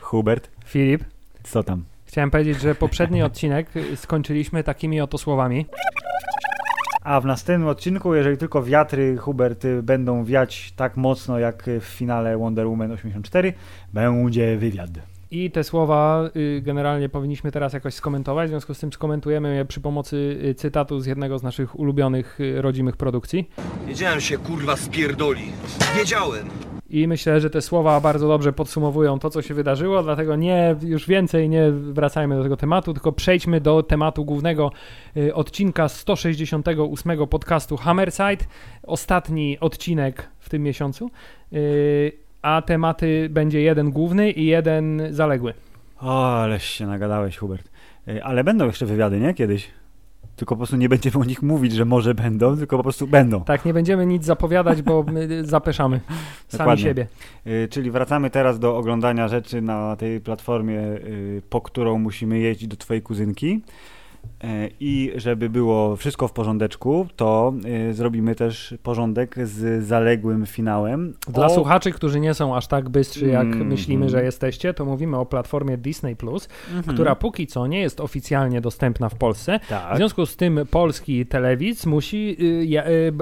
Hubert. Filip. Co tam? Chciałem powiedzieć, że poprzedni odcinek skończyliśmy takimi oto słowami. A w następnym odcinku, jeżeli tylko wiatry, Hubert, będą wiać tak mocno jak w finale Wonder Woman 84, będzie wywiad. I te słowa generalnie powinniśmy teraz jakoś skomentować, w związku z tym skomentujemy je przy pomocy cytatu z jednego z naszych ulubionych, rodzimych produkcji. Wiedziałem się, kurwa, spierdoli. Wiedziałem. I myślę, że te słowa bardzo dobrze podsumowują to, co się wydarzyło, dlatego już więcej nie wracajmy do tego tematu, tylko przejdźmy do tematu głównego odcinka 168 podcastu Hammerside. Ostatni odcinek w tym miesiącu, a tematy będzie jeden główny i jeden zaległy. O, ależ się nagadałeś, Hubert. Ale będą jeszcze wywiady, nie? Kiedyś. Tylko po prostu nie będziemy o nich mówić, że może będą, tylko po prostu będą. Tak, nie będziemy nic zapowiadać, bo my zapeszamy sami Dokładnie. Siebie. Czyli wracamy teraz do oglądania rzeczy na tej platformie, po którą musimy jeździć do twojej kuzynki. I żeby było wszystko w porządeczku, to zrobimy też porządek z zaległym finałem. Dla słuchaczy, którzy nie są aż tak bystrzy, jak myślimy, że jesteście, to mówimy o platformie Disney+, która póki co nie jest oficjalnie dostępna w Polsce. Tak. W związku z tym polski telewidz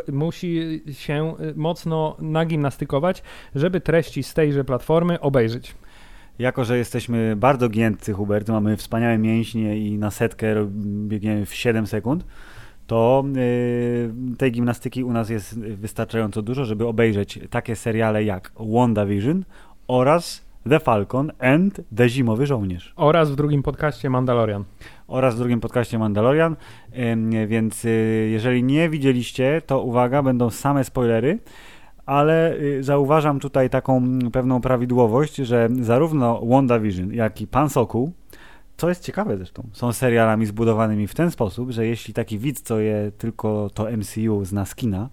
musi się mocno nagimnastykować, żeby treści z tejże platformy obejrzeć. Jako że jesteśmy bardzo giętcy, Hubert, mamy wspaniałe mięśnie i na setkę biegniemy w 7 sekund, to tej gimnastyki u nas jest wystarczająco dużo, żeby obejrzeć takie seriale jak WandaVision oraz The Falcon and The Zimowy Żołnierz. Oraz w drugim podcaście Mandalorian. Więc jeżeli nie widzieliście, to uwaga, będą same spoilery. Ale zauważam tutaj taką pewną prawidłowość, że zarówno WandaVision, jak i Pansokół, co jest ciekawe zresztą, są serialami zbudowanymi w ten sposób, że jeśli taki widz, co je tylko to MCU zna z kina,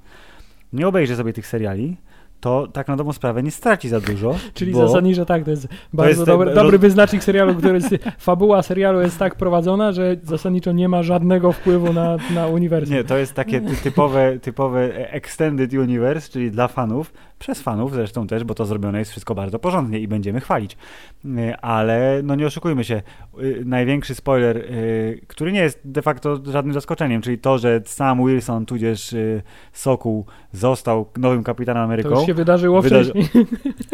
nie obejrzy sobie tych seriali, to tak na dobrą sprawę nie straci za dużo. Czyli zasadniczo tak, to jest bardzo dobry wyznacznik serialu, który jest, fabuła serialu jest tak prowadzona, że zasadniczo nie ma żadnego wpływu na uniwersum. Nie, to jest takie typowe extended universe, czyli dla fanów, przez fanów zresztą też, bo to zrobione jest wszystko bardzo porządnie i będziemy chwalić. Ale no nie oszukujmy się, największy spoiler, który nie jest de facto żadnym zaskoczeniem, czyli to, że Sam Wilson tudzież Sokół został nowym Kapitanem Ameryką. To już się wydarzyło wcześniej.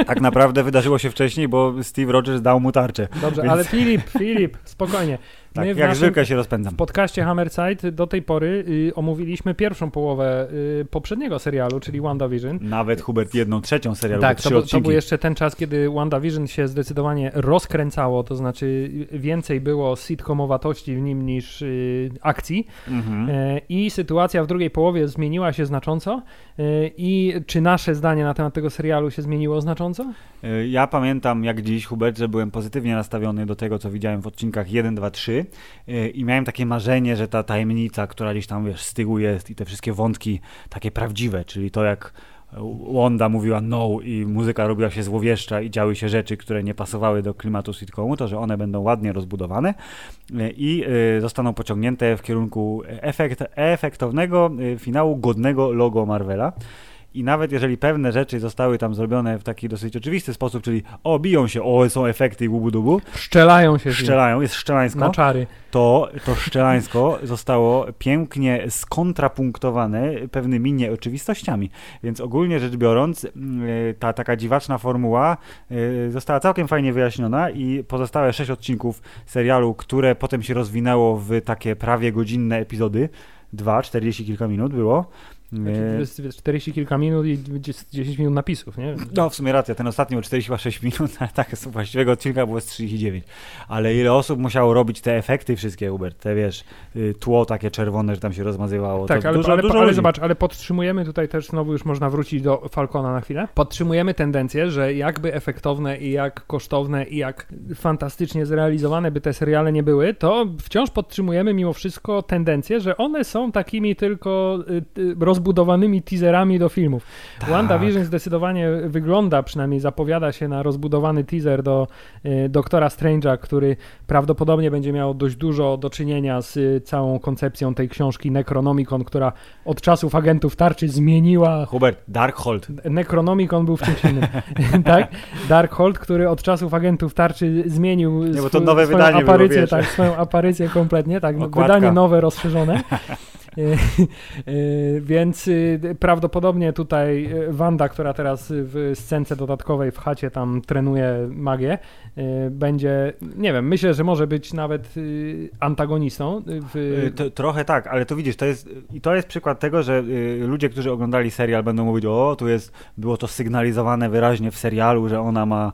Tak naprawdę wydarzyło się wcześniej, bo Steve Rogers dał mu tarczę. Dobrze, więc... ale Filip, spokojnie. Tak, jak żyłkę się rozpędzam. W podcaście Hammerside do tej pory omówiliśmy pierwszą połowę poprzedniego serialu, czyli WandaVision. Nawet, Hubert, 1/3 serialu. Tak, to był jeszcze ten czas, kiedy WandaVision się zdecydowanie rozkręcało, to znaczy więcej było sitcomowatości w nim niż akcji. I sytuacja w drugiej połowie zmieniła się znacząco. I czy nasze zdanie na temat tego serialu się zmieniło znacząco? Ja pamiętam jak dziś, Hubert, że byłem pozytywnie nastawiony do tego, co widziałem w odcinkach 1, 2, 3. I miałem takie marzenie, że ta tajemnica, która gdzieś tam, wiesz, z tyłu jest i te wszystkie wątki takie prawdziwe, czyli to jak Wanda mówiła no i muzyka robiła się złowieszcza i działy się rzeczy, które nie pasowały do klimatu sitcomu, to że one będą ładnie rozbudowane i zostaną pociągnięte w kierunku efektownego finału godnego logo Marvela. I nawet jeżeli pewne rzeczy zostały tam zrobione w taki dosyć oczywisty sposób, czyli biją się, są efekty i bubu-dubu. Szczelają się. Jest szczelańsko. Na czary. To szczelańsko zostało pięknie skontrapunktowane pewnymi nieoczywistościami. Więc ogólnie rzecz biorąc, ta taka dziwaczna formuła została całkiem fajnie wyjaśniona i pozostałe 6 odcinków serialu, które potem się rozwinęło w takie prawie godzinne epizody, 40 kilka minut było, 40 kilka minut i 10 minut napisów, nie? No w sumie racja, ten ostatni był 46 minut, ale tak z właściwego odcinka było z 39. Ale ile osób musiało robić te efekty wszystkie, Hubert, te wiesz, tło takie czerwone, że tam się rozmazywało. Tak, ale zobacz, ale podtrzymujemy tutaj też, znowu już można wrócić do Falcona na chwilę, podtrzymujemy tendencję, że jakby efektowne i jak kosztowne i jak fantastycznie zrealizowane by te seriale nie były, to wciąż podtrzymujemy mimo wszystko tendencję, że one są takimi tylko rozbudowanymi teaserami do filmów. Tak. WandaVision zdecydowanie wygląda, przynajmniej zapowiada się na rozbudowany teaser do Doktora Strange'a, który prawdopodobnie będzie miał dość dużo do czynienia z całą koncepcją tej książki Necronomicon, która od czasów Agentów Tarczy zmieniła... Hubert, Darkhold. Necronomicon był w czymś innym. Tak? Darkhold, który od czasów Agentów Tarczy zmienił swoją aparycję kompletnie, tak, okładka. Wydanie nowe, rozszerzone. Więc prawdopodobnie tutaj Wanda, która teraz w scence dodatkowej w chacie tam trenuje magię, będzie, nie wiem, myślę, że może być nawet antagonistą. Trochę tak, ale to widzisz, to jest przykład tego, że ludzie, którzy oglądali serial, będą mówić, było to sygnalizowane wyraźnie w serialu, że ona ma,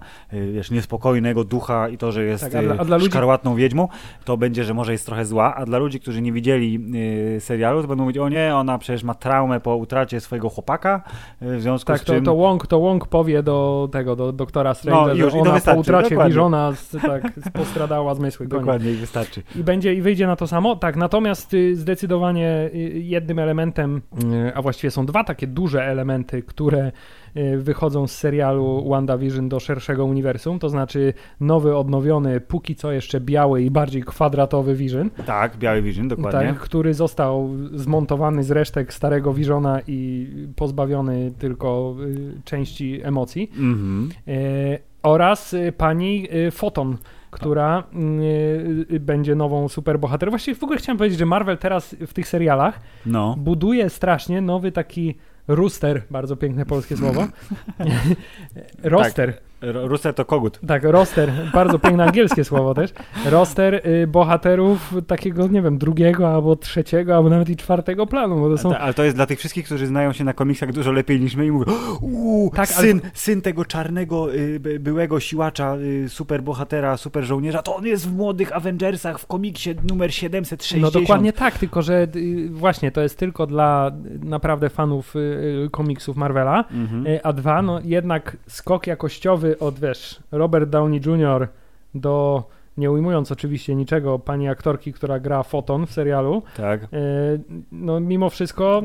wiesz, niespokojnego ducha i to, że jest tak, a dla szkarłatną wiedźmą, to będzie, że może jest trochę zła, a dla ludzi, którzy nie widzieli serialu, to będą mówić, o nie, ona przecież ma traumę po utracie swojego chłopaka, w związku tak, z czym... to Wong powie do tego, do doktora Strange'a, że ona po utracie Visiona postradała zmysły. Dokładnie, i wystarczy. I wyjdzie na to samo. Tak, natomiast zdecydowanie jednym elementem, a właściwie są dwa takie duże elementy, które wychodzą z serialu WandaVision do szerszego uniwersum, to znaczy nowy, odnowiony, póki co jeszcze biały i bardziej kwadratowy Vision. Tak, biały Vision, dokładnie. Tak, który został zmontowany z resztek starego Visiona i pozbawiony tylko części emocji. Mm-hmm. Oraz pani Foton, która będzie nową superbohaterką. Właściwie w ogóle chciałem powiedzieć, że Marvel teraz w tych serialach buduje strasznie nowy taki roster, bardzo piękne polskie słowo. Roster. Tak. Roster to kogut. Tak, roster, bardzo piękne angielskie słowo też. Roster bohaterów takiego, nie wiem, drugiego albo trzeciego, albo nawet i czwartego planu. Bo to są... Ale to jest dla tych wszystkich, którzy znają się na komiksach dużo lepiej niż my i mówią, tak, syn tego czarnego byłego siłacza, super bohatera, super żołnierza, to on jest w Młodych Avengersach w komiksie numer 760. No dokładnie tak, tylko że właśnie to jest tylko dla naprawdę fanów komiksów Marvela, a dwa, jednak skok jakościowy od, wiesz, Robert Downey Jr. do, nie ujmując oczywiście niczego, pani aktorki, która gra Foton w serialu. Tak. Mimo wszystko...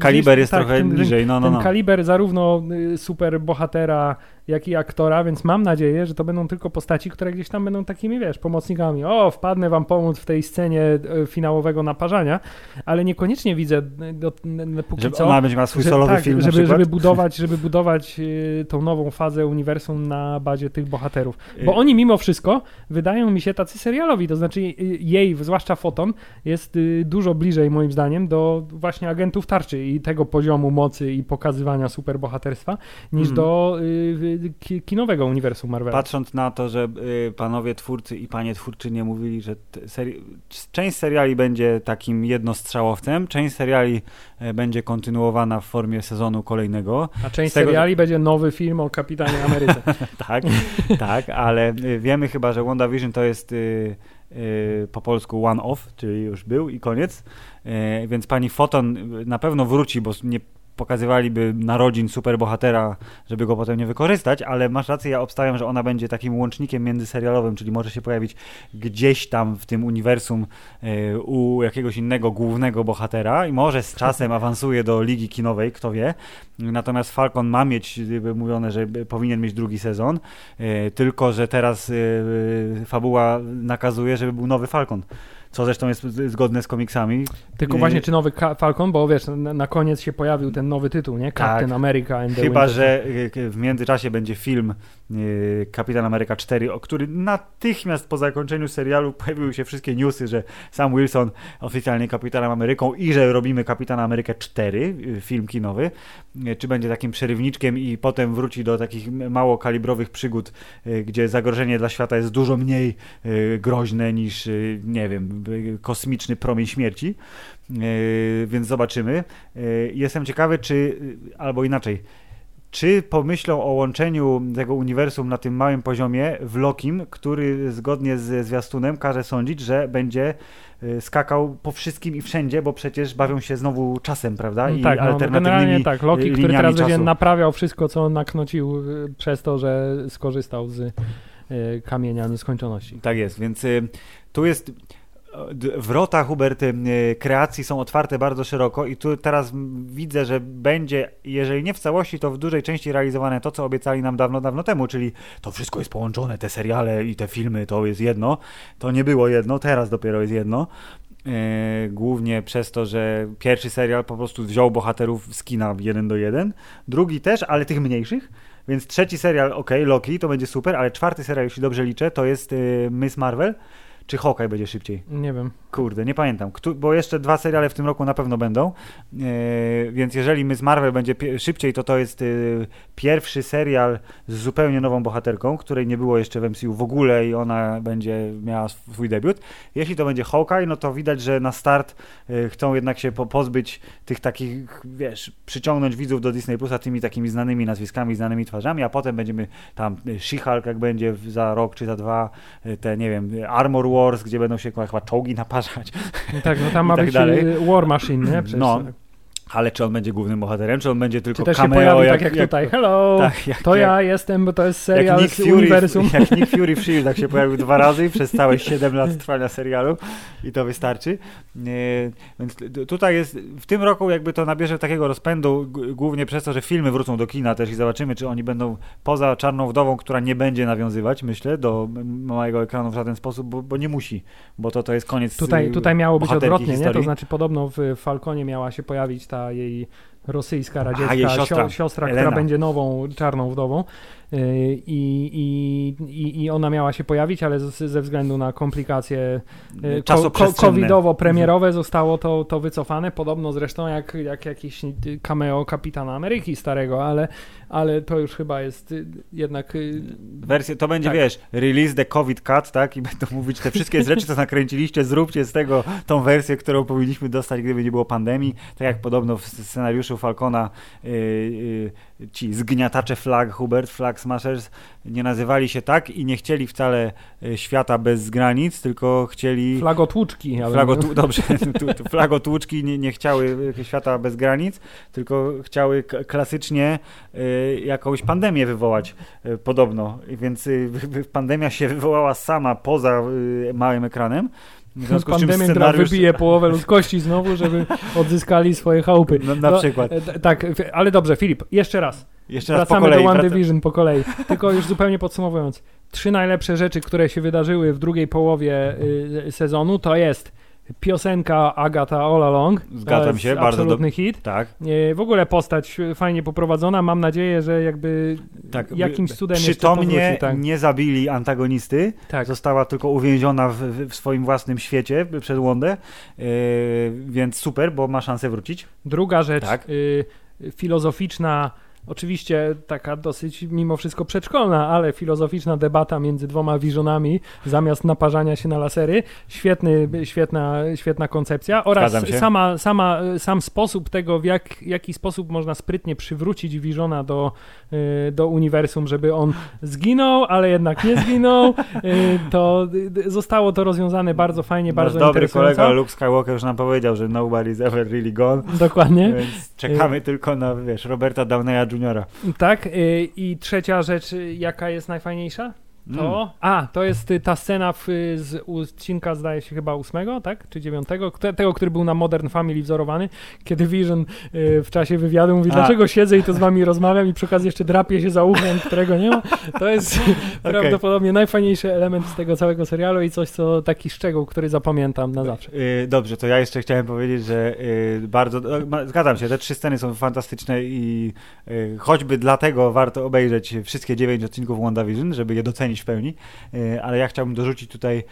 Kaliber jest trochę bliżej. Ten kaliber zarówno super bohatera, jak i aktora, więc mam nadzieję, że to będą tylko postaci, które gdzieś tam będą takimi, wiesz, pomocnikami. Wpadnę wam pomóc w tej scenie finałowego naparzania, ale niekoniecznie widzę póki co... Ona będzie miała swój solowy film na przykład. Żeby budować tą nową fazę uniwersum na bazie tych bohaterów. Bo oni mimo wszystko wydają mi się tacy serialowi, to znaczy jej, zwłaszcza Foton, jest dużo bliżej moim zdaniem do właśnie Agentów Tarczy i tego poziomu mocy i pokazywania superbohaterstwa niż do kinowego uniwersum Marvela. Patrząc na to, że panowie twórcy i panie twórczynie mówili, że część seriali będzie takim jednostrzałowcem, część seriali będzie kontynuowana w formie sezonu kolejnego. A część seriali będzie nowy film o Kapitanie Ameryce. tak, ale wiemy chyba, że WandaVision to jest po polsku one-off, czyli już był i koniec, więc pani Foton na pewno wróci, bo nie pokazywaliby narodzin superbohatera, żeby go potem nie wykorzystać, ale masz rację, ja obstawiam, że ona będzie takim łącznikiem międzyserialowym, czyli może się pojawić gdzieś tam w tym uniwersum u jakiegoś innego głównego bohatera i może z czasem awansuje do ligi kinowej, kto wie. Natomiast Falcon ma mieć, mówione, że powinien mieć drugi sezon, tylko że teraz fabuła nakazuje, żeby był nowy Falcon. Co zresztą jest zgodne z komiksami. Tylko właśnie, czy nowy Falcon, bo wiesz, na koniec się pojawił ten nowy tytuł, nie? Captain America and the Winter Soldier. Chyba, że w międzyczasie będzie film Kapitan Ameryka 4, który natychmiast po zakończeniu serialu pojawiły się wszystkie newsy, że Sam Wilson oficjalnie Kapitanem Ameryką i że robimy Kapitana Amerykę 4, film kinowy. Czy będzie takim przerywniczkiem i potem wróci do takich mało kalibrowych przygód, gdzie zagrożenie dla świata jest dużo mniej groźne niż, nie wiem, kosmiczny promień śmierci. Więc zobaczymy. Jestem ciekawy, czy pomyślą o łączeniu tego uniwersum na tym małym poziomie w Lokim, który zgodnie ze zwiastunem każe sądzić, że będzie skakał po wszystkim i wszędzie, bo przecież bawią się znowu czasem, prawda? I tak, alternatywnymi tak. Loki, który teraz będzie naprawiał wszystko, co naknocił przez to, że skorzystał z kamienia nieskończoności. Tak jest, więc tu jest... wrota, Hubert, kreacji są otwarte bardzo szeroko i tu teraz widzę, że będzie, jeżeli nie w całości, to w dużej części realizowane to, co obiecali nam dawno temu, czyli to wszystko jest połączone, te seriale i te filmy to jest jedno, to nie było jedno, teraz dopiero jest jedno. Głównie przez to, że pierwszy serial po prostu wziął bohaterów z kina 1:1, drugi też, ale tych mniejszych, więc trzeci serial, okej, Loki, to będzie super, ale czwarty serial, jeśli dobrze liczę, to jest Miss Marvel. Czy Hawkeye będzie szybciej? Nie wiem. Kurde, nie pamiętam. Bo jeszcze 2 seriale w tym roku na pewno będą. Więc jeżeli Miss Marvel będzie szybciej, to jest pierwszy serial z zupełnie nową bohaterką, której nie było jeszcze w MCU w ogóle i ona będzie miała swój debiut. Jeśli to będzie Hawkeye, no to widać, że na start chcą jednak się pozbyć tych takich, wiesz, przyciągnąć widzów do Disney Plusa tymi takimi znanymi nazwiskami, znanymi twarzami, a potem będziemy tam She-Hulk, jak będzie za rok czy za 2, te, nie wiem, Armor Wars, gdzie będą się chyba czołgi naparzać. Tak, no tam ma być War Machine, nie? Przecież no, tak. Ale czy on będzie głównym bohaterem, czy on będzie tylko cameo? Czy też się pojawi jak tutaj, hello, tak, ja jestem, bo to jest serial jak z uniwersum. Jak Nick Fury w Shield, tak się pojawił 2 razy i przez całe 7 lat trwania serialu i to wystarczy. Więc tutaj jest, w tym roku jakby to nabierze takiego rozpędu, głównie przez to, że filmy wrócą do kina też i zobaczymy, czy oni będą poza Czarną Wdową, która nie będzie nawiązywać, myślę, do małego ekranu w żaden sposób, bo nie musi, bo to jest koniec Tutaj miało być odwrotnie, historii. Nie? To znaczy podobno w Falconie miała się pojawić ta jej rosyjska, radziecka jej siostra, Elena, która będzie nową Czarną Wdową i ona miała się pojawić, ale ze względu na komplikacje covidowo-premierowe zostało to wycofane, podobno zresztą jak jakiś cameo Kapitana Ameryki starego, ale to już chyba jest jednak... Wersja, to będzie, tak. Wiesz, release the COVID cut, tak? I będą mówić te wszystkie rzeczy, co nakręciliście, zróbcie z tego tą wersję, którą powinniśmy dostać, gdyby nie było pandemii, tak jak podobno w scenariuszu Falcona ci zgniatacze flag, Hubert, Flag Smashers, nie nazywali się tak i nie chcieli wcale świata bez granic, tylko chcieli... Flagotłuczki. Ale... Dobrze, flagotłuczki nie chciały świata bez granic, tylko chciały klasycznie jakąś pandemię wywołać podobno, więc pandemia się wywołała sama poza małym ekranem. W związku z czym scenariusz... wybije połowę ludzkości znowu, żeby odzyskali swoje chałupy. No, na przykład. Tak, ale dobrze, Filip, jeszcze raz wracamy po kolei, do WandaVision po kolei, tylko już zupełnie podsumowując. 3 najlepsze rzeczy, które się wydarzyły w drugiej połowie sezonu, to jest piosenka Agata All Along. Zgadzam się, bardzo dobry hit. Tak. W ogóle postać fajnie poprowadzona. Mam nadzieję, że jakby tak, jakimś cudem przytomnie jeszcze powróci, tak. Nie zabili antagonisty. Tak. Została tylko uwięziona w swoim własnym świecie przez Wandę. Więc super, bo ma szansę wrócić. Druga rzecz, tak. Filozoficzna, oczywiście taka dosyć mimo wszystko przedszkolna, ale filozoficzna debata między 2 Visionami zamiast naparzania się na lasery. Świetna koncepcja oraz sam sposób tego, w jaki sposób można sprytnie przywrócić Visiona do uniwersum, żeby on zginął, ale jednak nie zginął. To zostało to rozwiązane bardzo fajnie, bardzo interesująco. Dobry kolega Luke Skywalker już nam powiedział, że nobody's ever really gone. Dokładnie. Więc czekamy tylko na, wiesz, Roberta Downeya Juniora. Tak, i trzecia rzecz, jaka jest najfajniejsza? To jest ta scena z odcinka, zdaje się, chyba 8, tak? Czy 9, tego, który był na Modern Family wzorowany, kiedy Vision w czasie wywiadu mówi, dlaczego siedzę i to z wami rozmawiam i przy okazji jeszcze drapie się za uchem, którego nie ma. To jest prawdopodobnie najfajniejszy element z tego całego serialu i coś, co taki szczegół, który zapamiętam na zawsze. Dobrze, to ja jeszcze chciałem powiedzieć, że bardzo... Zgadzam się, te 3 sceny są fantastyczne i choćby dlatego warto obejrzeć wszystkie 9 odcinków WandaVision, żeby je docenić w pełni, ale ja chciałbym dorzucić tutaj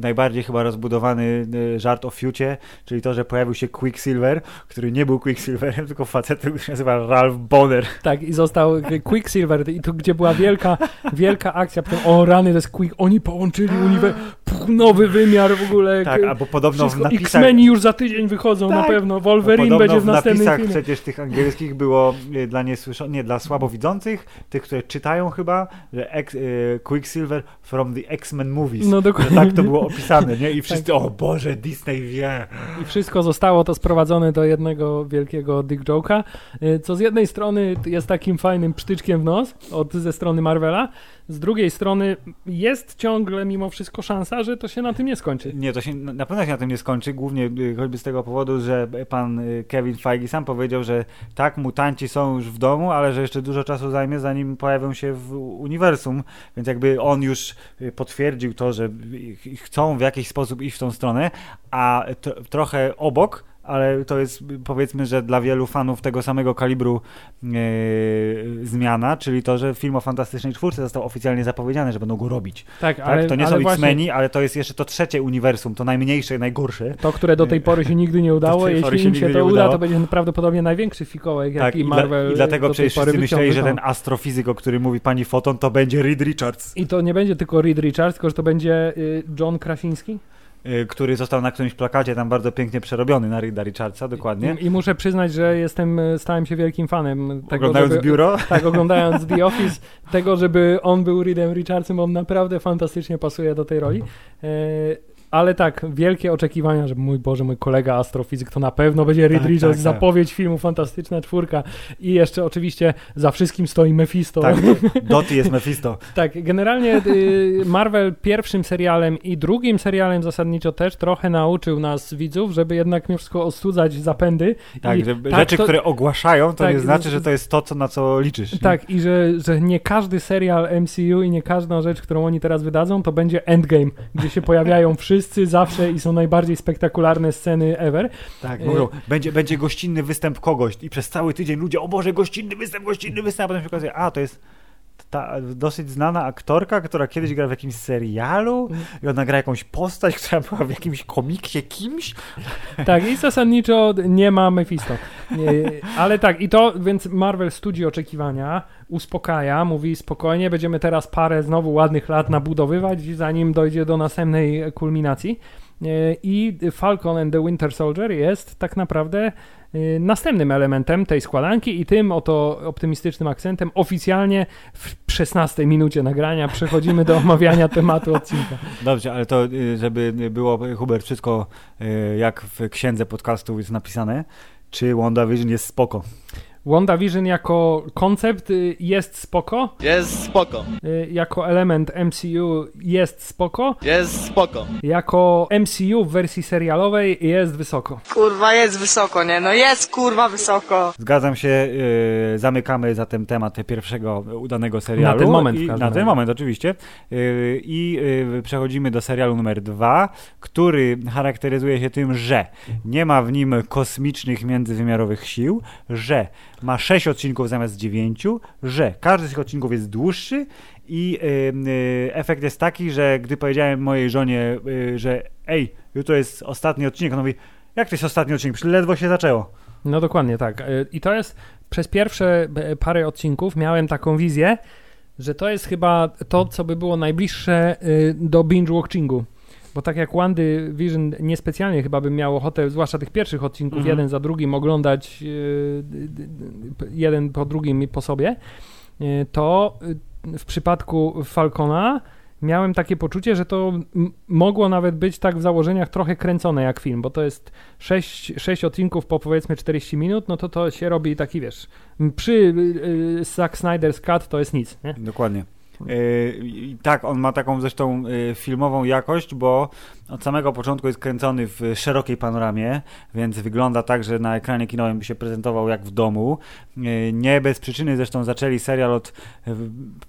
najbardziej chyba rozbudowany żart o fiucie, czyli to, że pojawił się Quicksilver, który nie był Quicksilverem, tylko facetem, który się nazywa Ralph Bonner. Tak, i został Quicksilver i tu, gdzie była wielka akcja, potem o rany, to jest Quick, oni połączyli nowy wymiar w ogóle. Tak, albo podobno wszystko, w napisach... X-Meni już za tydzień wychodzą, tak, na pewno, Wolverine będzie w następnym filmie. W napisach przecież tych angielskich było dla dla słabowidzących, tych, które czytają chyba, że Quicksilver from the X-Men movies. No dokładnie. No tak to było opisane, nie? I wszyscy, tak. O Boże, Disney wie. I wszystko zostało to sprowadzone do jednego wielkiego dick joke'a, co z jednej strony jest takim fajnym psztyczkiem w nos ze strony Marvela, z drugiej strony jest ciągle mimo wszystko szansa, że to się na tym nie skończy. Nie, to się na pewno się na tym nie skończy, głównie choćby z tego powodu, że pan Kevin Feige sam powiedział, że tak, mutanci są już w domu, ale że jeszcze dużo czasu zajmie, zanim pojawią się w uniwersum, więc jakby on już potwierdził to, że chcą w jakiś sposób iść w tą stronę, a trochę obok, ale to jest, powiedzmy, że dla wielu fanów tego samego kalibru zmiana, czyli to, że film o Fantastycznej Czwórce został oficjalnie zapowiedziany, że będą go robić. Tak, ale to nie są X-Meni, ale to jest jeszcze to trzecie uniwersum, to najmniejsze, najgorsze. To, które do tej pory się nigdy nie udało, jeśli im się to uda, to będzie prawdopodobnie największy fikołek, tak, jaki Marvel. I dlatego przecież wszyscy myśleli, że ten astrofizyk, o którym mówi pani Foton, to będzie Reed Richards. I to nie będzie tylko Reed Richards, tylko że to będzie John Krasiński, który został na którymś plakacie tam bardzo pięknie przerobiony na Reeda Richardsa, dokładnie. I muszę przyznać, że stałem się wielkim fanem tego, oglądając biuro? Tak, oglądając The Office, tego, żeby on był Reedem Richardsem, on naprawdę fantastycznie pasuje do tej roli. Ale tak, wielkie oczekiwania, że mój Boże, mój kolega astrofizyk, to na pewno będzie Reed Richards, tak. Zapowiedź filmu Fantastyczna Czwórka i jeszcze oczywiście za wszystkim stoi Mephisto. Tak, Doty jest Mephisto. Tak, generalnie Marvel pierwszym serialem i drugim serialem zasadniczo też trochę nauczył nas, widzów, żeby jednak mimo wszystko ostudzać zapędy. Tak, i, rzeczy, które ogłaszają, to tak, nie znaczy, że to jest to, na co liczysz. Tak, nie? I że nie każdy serial MCU i nie każda rzecz, którą oni teraz wydadzą, to będzie Endgame, gdzie się pojawiają wszyscy zawsze i są najbardziej spektakularne sceny ever. Tak, mówią, będzie gościnny występ kogoś i przez cały tydzień ludzie, o Boże, gościnny występ, a potem się okazuje, to jest ta dosyć znana aktorka, która kiedyś gra w jakimś serialu i ona gra jakąś postać, która była w jakimś komiksie kimś. Tak, i zasadniczo nie ma Mephisto. Ale tak, i to, więc Marvel studzi oczekiwania, uspokaja, mówi spokojnie, będziemy teraz parę znowu ładnych lat nabudowywać, zanim dojdzie do następnej kulminacji. I Falcon and the Winter Soldier jest tak naprawdę następnym elementem tej składanki i tym oto optymistycznym akcentem oficjalnie w 16 minucie nagrania przechodzimy do omawiania tematu odcinka. Dobrze, ale to żeby było, Hubert, wszystko jak w księdze podcastu jest napisane, czy WandaVision jest spoko? WandaVision jako koncept jest spoko. Jest spoko. Jako element MCU jest spoko. Jest spoko. Jako MCU w wersji serialowej jest wysoko. Kurwa, jest wysoko, nie? No jest kurwa wysoko. Zgadzam się, zamykamy zatem temat pierwszego udanego serialu. Na ten moment. Oczywiście. I przechodzimy do serialu numer 2, który charakteryzuje się tym, że nie ma w nim kosmicznych międzywymiarowych sił, że ma 6 odcinków zamiast 9, że każdy z tych odcinków jest dłuższy i efekt jest taki, że gdy powiedziałem mojej żonie, że ej, jutro jest ostatni odcinek, ona mówi, jak to jest ostatni odcinek, przecież ledwo się zaczęło. No dokładnie tak. I to jest, przez pierwsze parę odcinków miałem taką wizję, że to jest chyba to, co by było najbliższe do binge-watchingu. Bo tak jak WandaVision niespecjalnie chyba bym miał ochotę, zwłaszcza tych pierwszych odcinków, jeden za drugim oglądać, jeden po drugim po sobie, to w przypadku Falcona miałem takie poczucie, że to mogło nawet być tak w założeniach trochę kręcone jak film, bo to jest 6 odcinków po powiedzmy 40 minut, no to się robi taki, wiesz, przy Zack Snyder's Cut to jest nic, nie? Dokładnie. Tak, on ma taką zresztą filmową jakość, bo od samego początku jest kręcony w szerokiej panoramie, więc wygląda tak, że na ekranie kinowym by się prezentował jak w domu. Nie bez przyczyny zresztą zaczęli serial od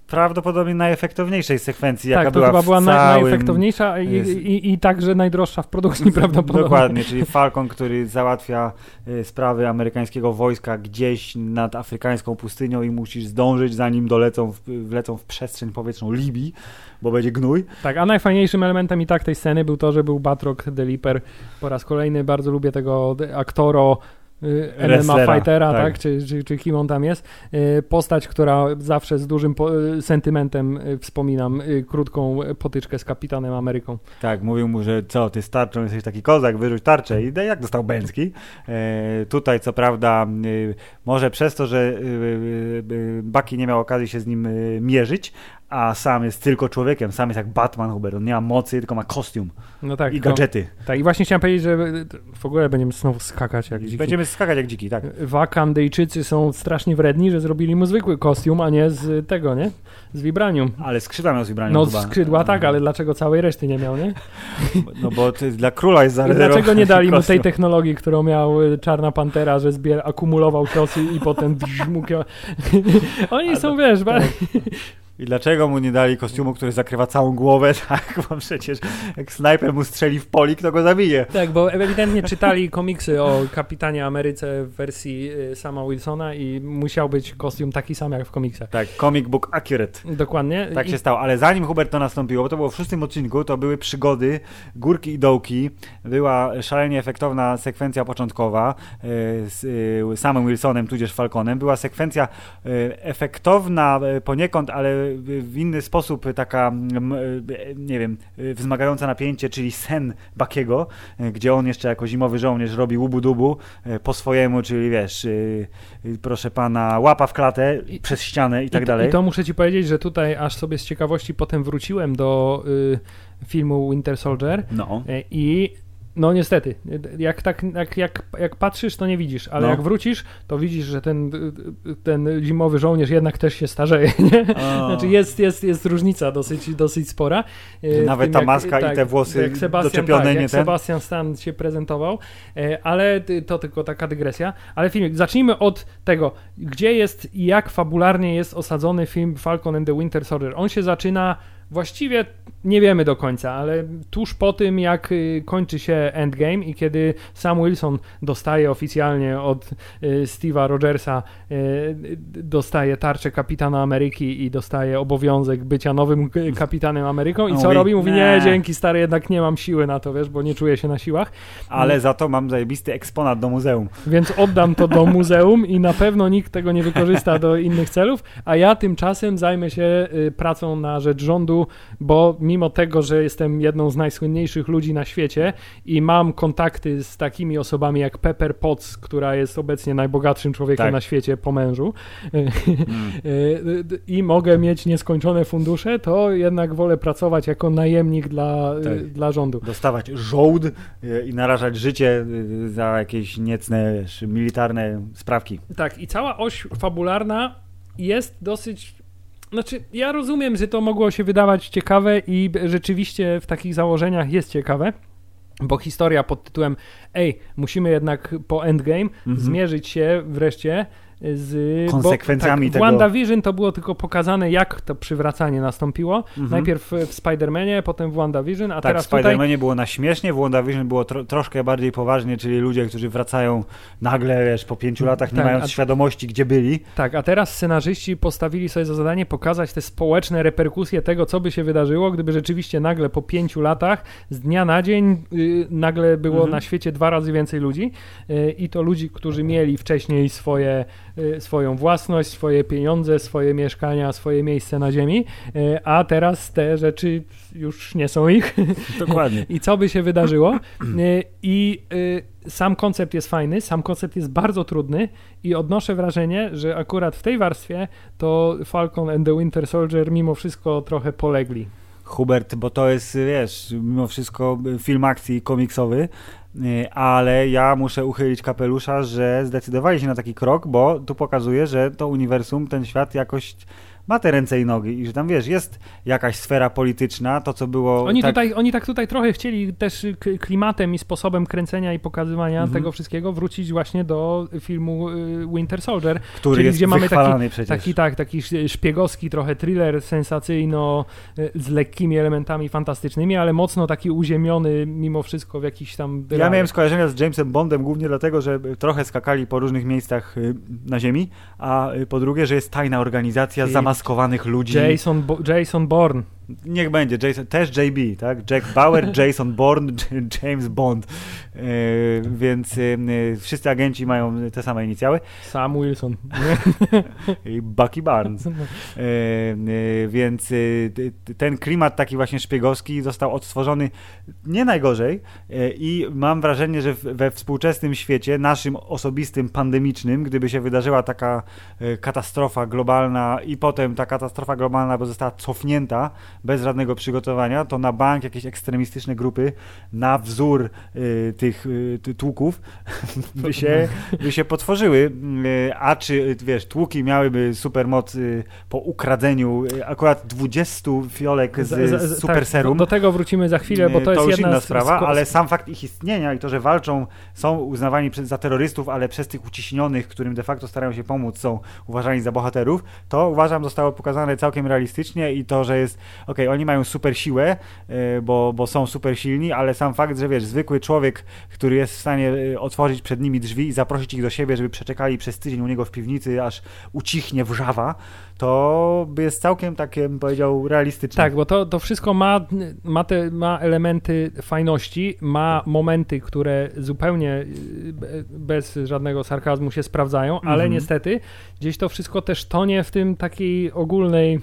prawdopodobnie najefektowniejszej sekwencji, jaka była w całym... Tak, to chyba była najefektowniejsza i także najdroższa w produkcji prawdopodobnie. Dokładnie, czyli Falcon, który załatwia sprawy amerykańskiego wojska gdzieś nad afrykańską pustynią i musisz zdążyć, zanim wlecą w przestrzeń powietrzną Libii, bo będzie gnój. Tak, a najfajniejszym elementem i tak tej sceny był to, że był Batroc the Leaper. Po raz kolejny bardzo lubię tego aktora, MMA fightera, tak? Czy kim on tam jest. Postać, która zawsze z dużym sentymentem wspominam krótką potyczkę z Kapitanem Ameryką. Tak, mówił mu, że co, ty z tarczą jesteś taki kozak, wyrzuć tarczę i jak dostał bęcki. Tutaj co prawda może przez to, że Bucky nie miał okazji się z nim mierzyć, a sam jest tylko człowiekiem, sam jest jak Batman Huber, on nie ma mocy, tylko ma kostium no tak, i gadżety. No, tak, i właśnie chciałem powiedzieć, że w ogóle będziemy znowu skakać jak dziki. Będziemy skakać jak dziki, tak. Wakandyjczycy są strasznie wredni, że zrobili mu zwykły kostium, a nie z tego, nie? Z Vibranium. Ale skrzydła miał z Vibranium no, chyba. No skrzydła tak, ale dlaczego całej reszty nie miał, nie? No bo dla króla jest zarezerwowany. Dlaczego nie dali mu tej technologii, którą miał Czarna Pantera, że akumulował ciosy i potem oni ale są, wiesz, tak. I dlaczego mu nie dali kostiumu, który zakrywa całą głowę, tak? Bo przecież jak snajper mu strzeli w polik, to go zabije. Tak, bo ewidentnie czytali komiksy o Kapitanie Ameryce w wersji Sama Wilsona i musiał być kostium taki sam jak w komiksach. Tak, comic book accurate. Dokładnie. Tak się stało, ale zanim Hubert to nastąpiło, bo to było w 6. odcinku, to były przygody, górki i dołki, była szalenie efektowna sekwencja początkowa z Samem Wilsonem, tudzież Falconem, była sekwencja efektowna poniekąd, ale w inny sposób taka, nie wiem, wzmagająca napięcie, czyli sen Buckiego, gdzie on jeszcze jako zimowy żołnierz robi łubu-dubu po swojemu, czyli wiesz, proszę pana, łapa w klatę, przez ścianę i tak dalej. I to muszę ci powiedzieć, że tutaj aż sobie z ciekawości potem wróciłem do filmu Winter Soldier no. I no niestety, jak patrzysz, to nie widzisz, ale no. Jak wrócisz, to widzisz, że ten zimowy żołnierz jednak też się starzeje. Nie? Znaczy jest różnica dosyć spora. Nawet tym, ta maska i te włosy doczepione. Tak, jak Sebastian Stan się prezentował, ale to tylko taka dygresja. Ale filmik, zacznijmy od tego, gdzie jest i jak fabularnie jest osadzony film Falcon and the Winter Soldier. On się zaczyna właściwie nie wiemy do końca, ale tuż po tym, jak kończy się Endgame i kiedy Sam Wilson dostaje oficjalnie od Steve'a Rogersa, dostaje tarczę Kapitana Ameryki i dostaje obowiązek bycia nowym Kapitanem Ameryką i co robi? Mówi, nie, dzięki stary, jednak nie mam siły na to, wiesz, bo nie czuję się na siłach. Ale za to mam zajebisty eksponat do muzeum. Więc oddam to do muzeum i na pewno nikt tego nie wykorzysta do innych celów, a ja tymczasem zajmę się pracą na rzecz rządu, bo mimo tego, że jestem jedną z najsłynniejszych ludzi na świecie i mam kontakty z takimi osobami jak Pepper Potts, która jest obecnie najbogatszym człowiekiem tak. na świecie po mężu i mogę mieć nieskończone fundusze, to jednak wolę pracować jako najemnik dla rządu. Dostawać żołd i narażać życie za jakieś niecne, wiesz, militarne sprawki. Tak, i cała oś fabularna jest dosyć. Znaczy, ja rozumiem, że to mogło się wydawać ciekawe i rzeczywiście w takich założeniach jest ciekawe, bo historia pod tytułem musimy jednak po Endgame zmierzyć się wreszcie z konsekwencjami tego. W WandaVision to było tylko pokazane, jak to przywracanie nastąpiło. Najpierw w Spider-Manie, potem w WandaVision, a tak, teraz tutaj. Tak, w Spider-Manie było na śmiesznie, w WandaVision było troszkę bardziej poważnie, czyli ludzie, którzy wracają nagle, wiesz, po 5 latach, nie tak, mając świadomości, gdzie byli. Tak, a teraz scenarzyści postawili sobie za zadanie pokazać te społeczne reperkusje tego, co by się wydarzyło, gdyby rzeczywiście nagle po 5 latach, z dnia na dzień, nagle było na świecie 2 razy więcej ludzi i to ludzi, którzy mieli wcześniej swoją własność, swoje pieniądze, swoje mieszkania, swoje miejsce na ziemi, a teraz te rzeczy już nie są ich. Dokładnie. I co by się wydarzyło? I sam koncept jest fajny, sam koncept jest bardzo trudny i odnoszę wrażenie, że akurat w tej warstwie to Falcon and the Winter Soldier mimo wszystko trochę polegli. Hubert, bo to jest, wiesz, mimo wszystko film akcji komiksowy, ale ja muszę uchylić kapelusza, że zdecydowali się na taki krok, bo tu pokazuje, że to uniwersum, ten świat jakoś ma te ręce i nogi i że tam, wiesz, jest jakaś sfera polityczna, to co było. Oni tak tutaj trochę chcieli też klimatem i sposobem kręcenia i pokazywania tego wszystkiego wrócić właśnie do filmu Winter Soldier, który czyli jest gdzie mamy taki szpiegowski trochę thriller sensacyjno z lekkimi elementami fantastycznymi, ale mocno taki uziemiony mimo wszystko w jakiś tam dyrach. Ja miałem skojarzenia z Jamesem Bondem głównie dlatego, że trochę skakali po różnych miejscach na ziemi, a po drugie, że jest tajna organizacja zamaskowanych ludzi. Jason Bourne. Niech będzie, Jason, też JB, tak? Jack Bauer, Jason Bourne, James Bond. Więc wszyscy agenci mają te same inicjały. Sam Wilson. I Bucky Barnes. Więc ten klimat taki właśnie szpiegowski został odtworzony nie najgorzej i mam wrażenie, że we współczesnym świecie, naszym osobistym, pandemicznym, gdyby się wydarzyła taka katastrofa globalna i potem ta katastrofa globalna by została cofnięta bez żadnego przygotowania, to na bank jakieś ekstremistyczne grupy na wzór tych tłuków by się potworzyły. A czy, wiesz, tłuki miałyby supermoc po ukradeniu akurat 20 fiolek z super serum. Tak, do tego wrócimy za chwilę, bo to jest już inna sprawa, ale sam fakt ich istnienia i to, że walczą, są uznawani za terrorystów, ale przez tych uciśnionych, którym de facto starają się pomóc, są uważani za bohaterów, to uważam zostało pokazane całkiem realistycznie i to, że jest okej, oni mają super siłę, bo są super silni, ale sam fakt, że wiesz, zwykły człowiek, który jest w stanie otworzyć przed nimi drzwi i zaprosić ich do siebie, żeby przeczekali przez tydzień u niego w piwnicy, aż ucichnie wrzawa, to jest całkiem takie, bym powiedział, realistyczne. Tak, bo to wszystko ma elementy fajności, ma momenty, które zupełnie bez żadnego sarkazmu się sprawdzają, ale niestety gdzieś to wszystko też tonie w tym takiej ogólnej...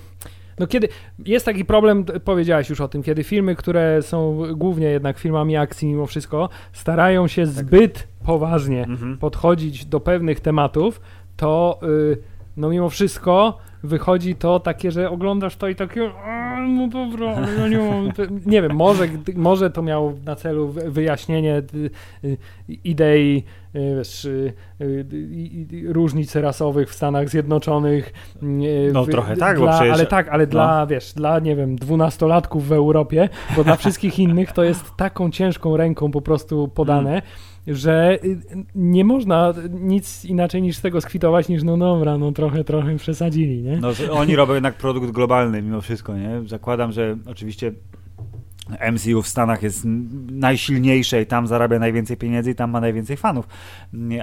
No kiedy jest taki problem, powiedziałeś już o tym, kiedy filmy, które są głównie jednak filmami akcji mimo wszystko, starają się zbyt poważnie podchodzić do pewnych tematów, to no mimo wszystko wychodzi to takie, że oglądasz to i takie, no dobra, no nie wiem, może to miało na celu wyjaśnienie idei, wiesz, różnic rasowych w Stanach Zjednoczonych. No trochę tak, bo przecież... Ale tak, ale dla, wiesz, dla, nie wiem, 12-latków w Europie, bo dla wszystkich innych to jest taką ciężką ręką po prostu podane, że nie można nic inaczej niż z tego skwitować, niż no dobra, no trochę przesadzili, nie? No oni robią jednak produkt globalny mimo wszystko, nie? Zakładam, że oczywiście MCU w Stanach jest najsilniejsze i tam zarabia najwięcej pieniędzy i tam ma najwięcej fanów,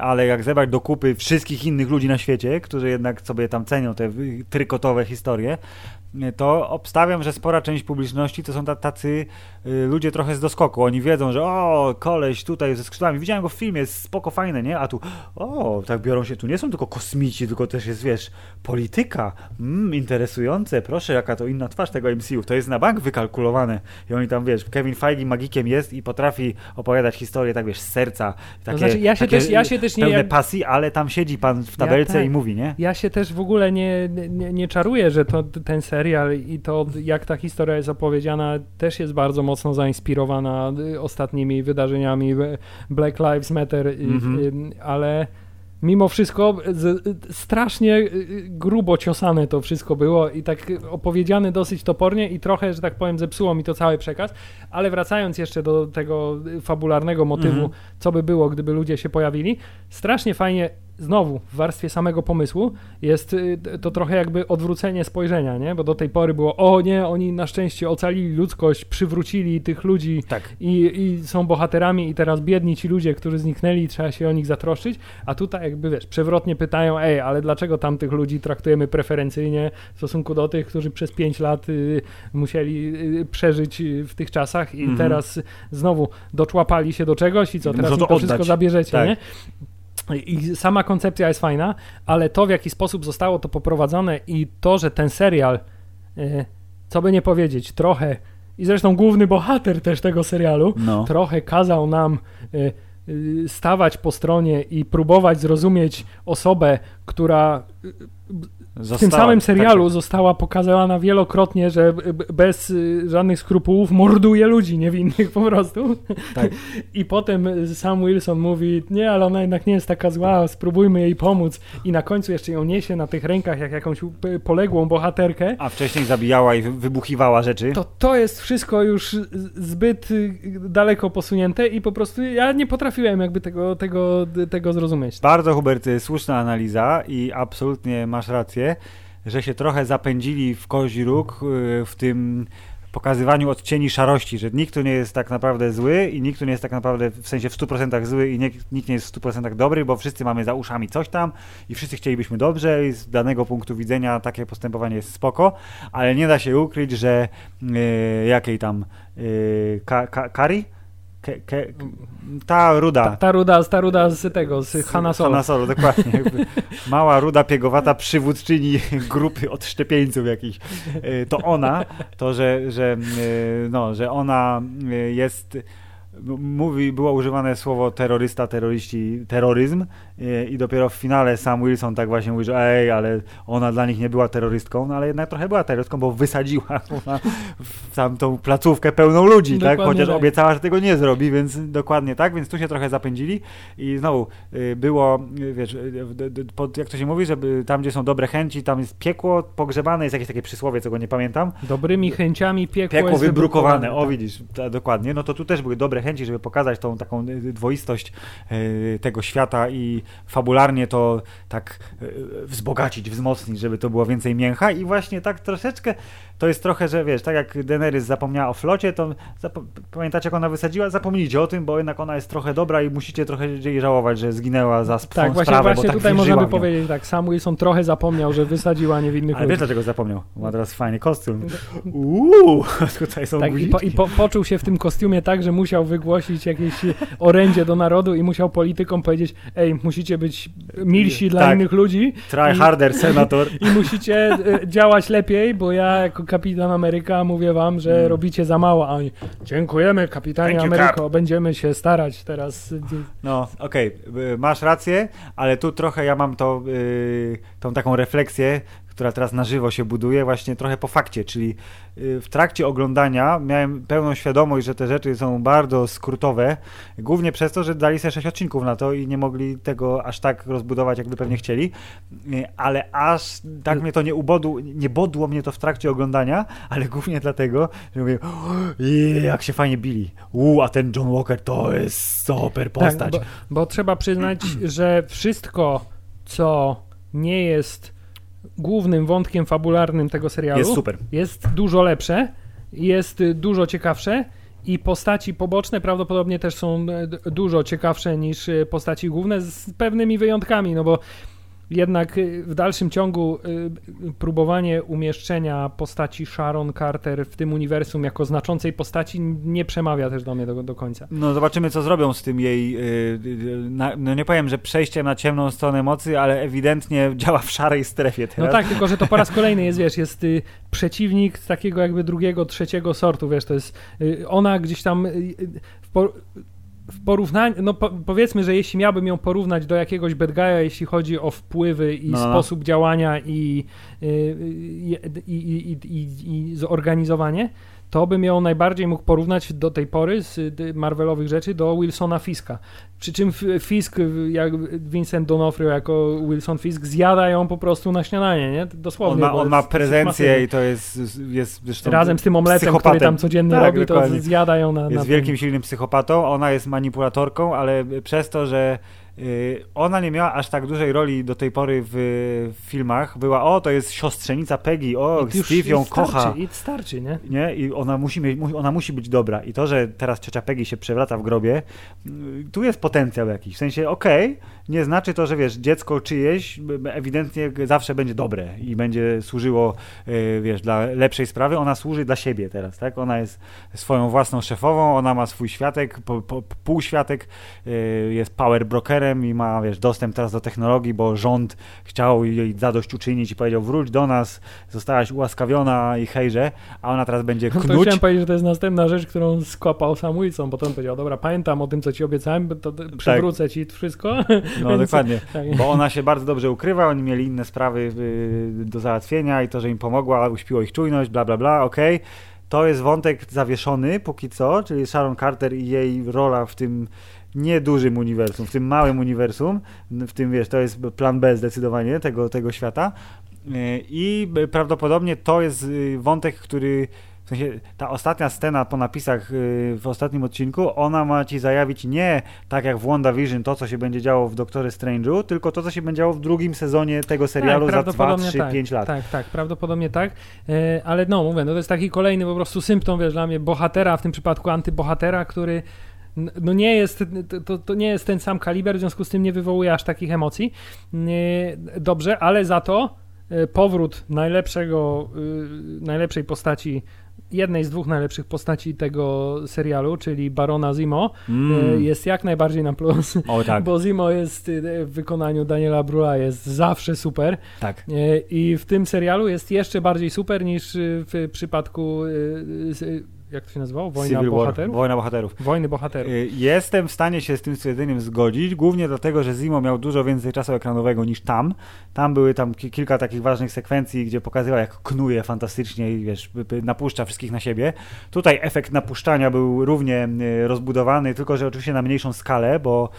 ale jak zebrać do kupy wszystkich innych ludzi na świecie, którzy jednak sobie tam cenią te trykotowe historie, to obstawiam, że spora część publiczności to są tacy ludzie trochę z doskoku. Oni wiedzą, że koleś tutaj ze skrzydłami, widziałem go w filmie, jest spoko, fajne, nie? A tu, tak biorą się, tu nie są tylko kosmici, tylko też jest, wiesz, polityka, interesujące, proszę, jaka to inna twarz tego MCU. To jest na bank wykalkulowane i oni tam, wiesz, Kevin Feige magikiem jest i potrafi opowiadać historię, tak, wiesz, z serca, takie, to znaczy, ja się też pełne pasji, ale tam siedzi pan w tabelce i mówi, nie? Ja się też w ogóle nie czaruję, że to ten serial i to, jak ta historia jest opowiedziana, też jest bardzo mocno zainspirowana ostatnimi wydarzeniami Black Lives Matter, ale mimo wszystko strasznie grubo ciosane to wszystko było i tak opowiedziane dosyć topornie i trochę, że tak powiem, zepsuło mi to cały przekaz, ale wracając jeszcze do tego fabularnego motywu, co by było, gdyby ludzie się pojawili, strasznie fajnie znowu w warstwie samego pomysłu jest to trochę jakby odwrócenie spojrzenia, nie? Bo do tej pory było oni na szczęście ocalili ludzkość, przywrócili tych ludzi i są bohaterami i teraz biedni ci ludzie, którzy zniknęli, trzeba się o nich zatroszczyć, a tutaj jakby, wiesz, przewrotnie pytają, ale dlaczego tamtych ludzi traktujemy preferencyjnie w stosunku do tych, którzy przez 5 lat musieli przeżyć w tych czasach i teraz znowu doczłapali się do czegoś i co, teraz im to wszystko zabierzecie, nie? I sama koncepcja jest fajna, ale to, w jaki sposób zostało to poprowadzone i to, że ten serial, co by nie powiedzieć, trochę, i zresztą główny bohater też tego serialu, trochę kazał nam stawać po stronie i próbować zrozumieć osobę, która... W tym samym serialu została pokazana wielokrotnie, że bez żadnych skrupułów morduje ludzi niewinnych po prostu. Tak. I potem Sam Wilson mówi, nie, ale ona jednak nie jest taka zła, spróbujmy jej pomóc. I na końcu jeszcze ją niesie na tych rękach jak jakąś poległą bohaterkę. A wcześniej zabijała i wybuchiwała rzeczy. To jest wszystko już zbyt daleko posunięte i po prostu ja nie potrafiłem jakby tego zrozumieć. Bardzo, Hubert, słuszna analiza i absolutnie masz rację, że się trochę zapędzili w kozi róg w tym pokazywaniu odcieni szarości, że nikt tu nie jest tak naprawdę zły i nikt tu nie jest tak naprawdę w sensie w 100% zły i nikt nie jest w 100% dobry, bo wszyscy mamy za uszami coś tam i wszyscy chcielibyśmy dobrze i z danego punktu widzenia takie postępowanie jest spoko, ale nie da się ukryć, że jakiej tam Kari? Ta ruda. Ta ruda z Hanna Solo. Hanna Solo, dokładnie. Mała, ruda, piegowata przywódczyni grupy odszczepieńców jakichś. Że ona jest... było używane słowo terrorysta, terroryści, terroryzm i dopiero w finale Sam Wilson tak właśnie mówi, że ale ona dla nich nie była terrorystką, no ale jednak trochę była terrorystką, bo wysadziła tą placówkę pełną ludzi, tak? Chociaż obiecała, że tego nie zrobi, więc dokładnie tak, więc tu się trochę zapędzili i znowu było, wiesz, jak to się mówi, że tam, gdzie są dobre chęci, tam jest piekło pogrzebane, jest jakieś takie przysłowie, co go nie pamiętam. Dobrymi chęciami piekło jest wybrukowane. O, widzisz, dokładnie, no to tu też były dobre chęci, żeby pokazać tą taką dwoistość tego świata i fabularnie to tak wzbogacić, wzmocnić, żeby to było więcej mięcha i właśnie tak troszeczkę to jest trochę, że wiesz, tak jak Daenerys zapomniała o flocie, to pamiętacie jak ona wysadziła? Zapomnijcie o tym, bo jednak ona jest trochę dobra i musicie trochę jej żałować, że zginęła za sprawę, bo tak tutaj można by powiedzieć tak, Sam Wilson trochę zapomniał, że wysadziła niewinnych ludzi. Ale wiesz dlaczego zapomniał? Ma teraz fajny kostium. Tutaj są tak, guziki. Poczuł się w tym kostiumie tak, że musiał wygłosić jakieś orędzie do narodu i musiał politykom powiedzieć, musicie być milsi dla innych ludzi. Try harder, senator. I musicie działać lepiej, bo ja jako kapitan Ameryka mówię wam, że robicie za mało, a oni dziękujemy kapitanie Ameryko, będziemy się starać teraz. No, okej, masz rację, ale tu trochę ja mam tą taką refleksję, która teraz na żywo się buduje, właśnie trochę po fakcie, czyli w trakcie oglądania miałem pełną świadomość, że te rzeczy są bardzo skrótowe, głównie przez to, że dali sobie 6 odcinków na to i nie mogli tego aż tak rozbudować, jakby pewnie chcieli, ale aż tak mnie to nie bodło mnie to w trakcie oglądania, ale głównie dlatego, że mówię, jak się fajnie bili, a ten John Walker to jest super postać. Tak, bo trzeba przyznać, że wszystko, co nie jest głównym wątkiem fabularnym tego serialu jest super. Jest dużo lepsze, jest dużo ciekawsze i postaci poboczne prawdopodobnie też są dużo ciekawsze niż postaci główne z pewnymi wyjątkami, no bo jednak w dalszym ciągu próbowanie umieszczenia postaci Sharon Carter w tym uniwersum jako znaczącej postaci nie przemawia też do mnie do końca. No zobaczymy, co zrobią z tym jej, no nie powiem, że przejściem na ciemną stronę mocy, ale ewidentnie działa w szarej strefie teraz. No tak, tylko że to po raz kolejny jest, wiesz, jest przeciwnik takiego jakby drugiego, trzeciego sortu, wiesz, to jest ona gdzieś tam w porównaniu, no powiedzmy, że jeśli miałbym ją porównać do jakiegoś bad guy'a, jeśli chodzi o wpływy i sposób działania i zorganizowanie, to bym ją najbardziej mógł porównać do tej pory z Marvelowych rzeczy do Wilsona Fiska. Przy czym Fisk, jak Vincent D'Onofrio jako Wilson Fisk, zjada ją po prostu na śniadanie, nie? Dosłownie. On ma prezencję i to jest zresztą razem z tym omletem, psychopatem, który tam codziennie robi, to zjada ją na... Jest wielkim, silnym psychopatą, ona jest manipulatorką, ale przez to, że ona nie miała aż tak dużej roli do tej pory w filmach. Była, to jest siostrzenica Peggy, Steve ją kocha. I starczy, nie? Nie? I ona musi być dobra. I to, że teraz ciocia Peggy się przewraca w grobie, tu jest potencjał jakiś. W sensie, nie znaczy to, że wiesz, dziecko czyjeś ewidentnie zawsze będzie dobre i będzie służyło, wiesz, dla lepszej sprawy. Ona służy dla siebie teraz, tak? Ona jest swoją własną szefową, ona ma swój światek, półświatek, jest power brokerem, i ma, wiesz, dostęp teraz do technologii, bo rząd chciał jej zadośćuczynić i powiedział, wróć do nas, zostałaś ułaskawiona i hejże, a ona teraz będzie knuć. To chciałem powiedzieć, że to jest następna rzecz, którą skopał Sam Wilson, bo to on powiedział, dobra, pamiętam o tym, co ci obiecałem, to przywrócę ci wszystko. No więc... dokładnie, tak. Bo ona się bardzo dobrze ukrywa, oni mieli inne sprawy do załatwienia i to, że im pomogła, uśpiło ich czujność, bla, bla, bla, To jest wątek zawieszony póki co, czyli Sharon Carter i jej rola w tym niedużym uniwersum, w tym małym uniwersum, w tym, wiesz, to jest plan B zdecydowanie tego świata i prawdopodobnie to jest wątek, który W sensie ta ostatnia scena po napisach w ostatnim odcinku, ona ma ci zajawić nie tak jak w WandaVision to, co się będzie działo w Doktorze Strange'u, tylko to, co się będzie działo w drugim sezonie tego serialu tak, za 2, 3, tak, 5 lat. Tak, prawdopodobnie tak, ale no mówię, no to jest taki kolejny po prostu symptom, wiesz, dla mnie bohatera, w tym przypadku antybohatera, który no nie jest, to nie jest ten sam kaliber, w związku z tym nie wywołuje aż takich emocji. Dobrze, ale za to powrót najlepszej postaci, jednej z dwóch najlepszych postaci tego serialu, czyli Barona Zemo, jest jak najbardziej na plus, tak. Bo Zemo jest w wykonaniu Daniela Brühla jest zawsze super. Tak. I w tym serialu jest jeszcze bardziej super niż w przypadku, jak to się nazywało? Wojny bohaterów. Jestem w stanie się z tym stwierdzeniem zgodzić, głównie dlatego, że Zemo miał dużo więcej czasu ekranowego niż tam. Tam były kilka takich ważnych sekwencji, gdzie pokazywał, jak knuje fantastycznie i wiesz, napuszcza wszystkich na siebie. Tutaj efekt napuszczania był równie rozbudowany, tylko że oczywiście na mniejszą skalę, bo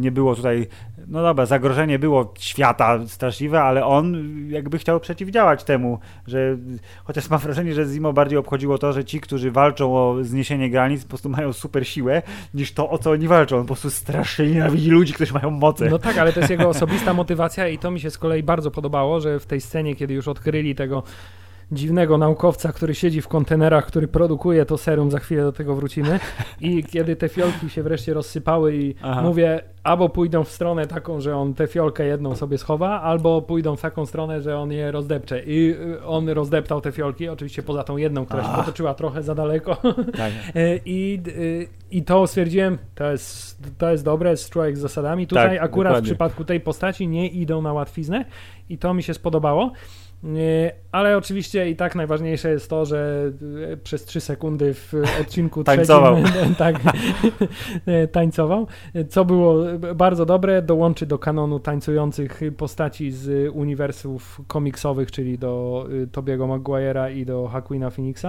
nie było tutaj, no dobra, zagrożenie było świata straszliwe, ale on jakby chciał przeciwdziałać temu, że chociaż mam wrażenie, że Zemo bardziej obchodziło to, że ci, którzy walczą o zniesienie granic, po prostu mają super siłę, niż to, o co oni walczą. On po prostu strasznie nienawidzi ludzi, którzy mają moce. No tak, ale to jest jego osobista motywacja i to mi się z kolei bardzo podobało, że w tej scenie, kiedy już odkryli tego dziwnego naukowca, który siedzi w kontenerach, który produkuje to serum, za chwilę do tego wrócimy, i kiedy te fiolki się wreszcie rozsypały i mówię, albo pójdą w stronę taką, że on tę fiolkę jedną sobie schowa, albo pójdą w taką stronę, że on je rozdepcze. I on rozdeptał te fiolki, oczywiście poza tą jedną, która się potoczyła trochę za daleko. Tak. I to stwierdziłem, to jest dobre, jest człowiek z zasadami. Tutaj tak, akurat dokładnie. W przypadku tej postaci nie idą na łatwiznę i to mi się spodobało. Ale oczywiście i tak najważniejsze jest to, że przez 3 sekundy w odcinku trzecim tańcował, co było bardzo dobre, dołączy do kanonu tańcujących postaci z uniwersów komiksowych, czyli do Tobiego Maguire'a i do Joaquina Phoenixa.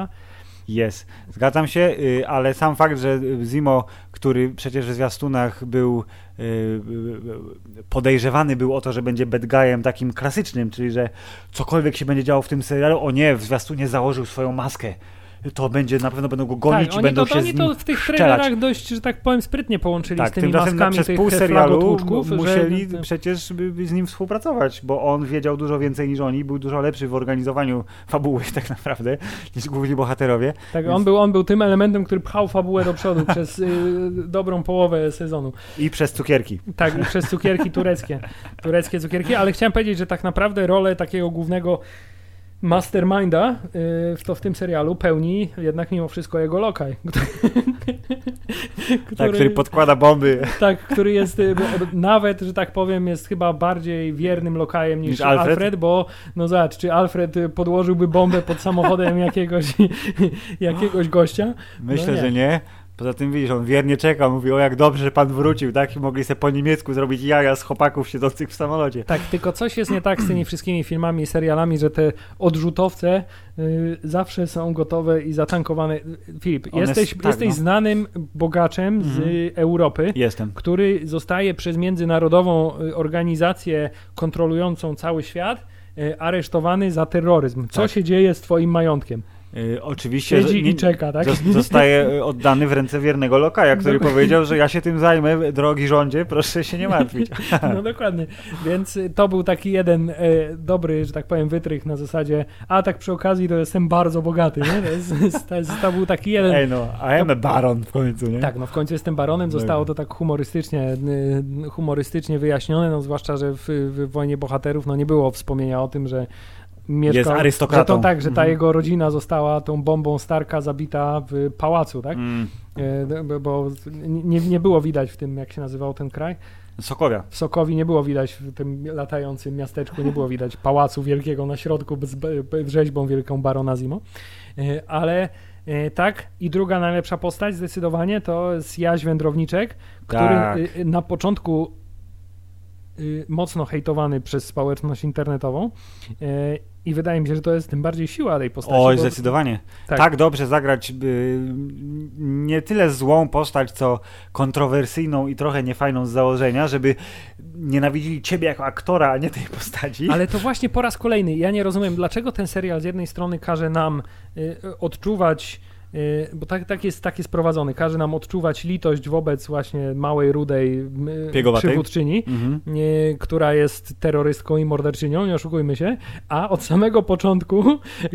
Jest, zgadzam się, ale sam fakt, że Zemo, który przecież w zwiastunach był podejrzewany był o to, że będzie bad guyem takim klasycznym, czyli że cokolwiek się będzie działo w tym serialu, o nie, w zwiastunie założył swoją maskę. To będzie, na pewno będą go gonić i będą się z nim to w tych trailerach dość, że tak powiem, sprytnie połączyli z tymi maskami przez tych pół serialu musieli przecież z nim współpracować, bo on wiedział dużo więcej niż oni, był dużo lepszy w organizowaniu fabuły tak naprawdę niż główni bohaterowie. Tak, więc on był tym elementem, który pchał fabułę do przodu przez dobrą połowę sezonu. I przez cukierki. Tak, i przez cukierki tureckie. Tureckie cukierki, ale chciałem powiedzieć, że tak naprawdę rolę takiego głównego masterminda w tym serialu pełni jednak mimo wszystko jego lokaj. Który podkłada bomby. Tak, który jest nawet, że tak powiem, jest chyba bardziej wiernym lokajem niż Alfred, bo no zobacz, czy Alfred podłożyłby bombę pod samochodem jakiegoś gościa? Myślę, że nie. Poza tym widzisz, on wiernie czeka, mówi, o jak dobrze, że pan wrócił, tak? I mogli sobie po niemiecku zrobić jaja z chłopaków siedzących w samolocie. Tak, tylko coś jest nie tak z tymi wszystkimi filmami i serialami, że te odrzutowce zawsze są gotowe i zatankowane. Filip, jesteś znanym bogaczem z Europy, który zostaje przez międzynarodową organizację kontrolującą cały świat aresztowany za terroryzm. Co się dzieje z twoim majątkiem? Oczywiście siedzi i czeka, tak? Zostaje oddany w ręce wiernego lokaja, który powiedział, że ja się tym zajmę, drogi rządzie, proszę się nie martwić. No dokładnie, więc to był taki jeden dobry, że tak powiem, wytrych na zasadzie, a tak przy okazji to jestem bardzo bogaty, nie? To był taki jeden... Ej no, I am a baron w końcu, nie? Tak, no w końcu jestem baronem, zostało to tak humorystycznie wyjaśnione, no zwłaszcza, że w Wojnie Bohaterów no nie było wspomnienia o tym, że jest arystokratą. Że ta jego rodzina została tą bombą Starka zabita w pałacu, tak? Bo nie było widać w tym, jak się nazywał ten kraj. Sokowia. W Sokowi nie było widać, w tym latającym miasteczku nie było widać pałacu wielkiego na środku z rzeźbą wielką Barona Zemo. Ale tak, i druga najlepsza postać zdecydowanie to jest Jaś Wędrowniczek, który na początku mocno hejtowany przez społeczność internetową I wydaje mi się, że to jest tym bardziej siła tej postaci. Oj, zdecydowanie. Tak. Tak dobrze zagrać nie tyle złą postać, co kontrowersyjną i trochę niefajną z założenia, żeby nienawidzili ciebie jako aktora, a nie tej postaci. Ale to właśnie po raz kolejny. Ja nie rozumiem, dlaczego ten serial z jednej strony każe nam odczuwać, bo tak jest prowadzony, każe nam odczuwać litość wobec właśnie małej, rudej przywódczyni, która jest terrorystką i morderczynią, nie oszukujmy się, a od samego początku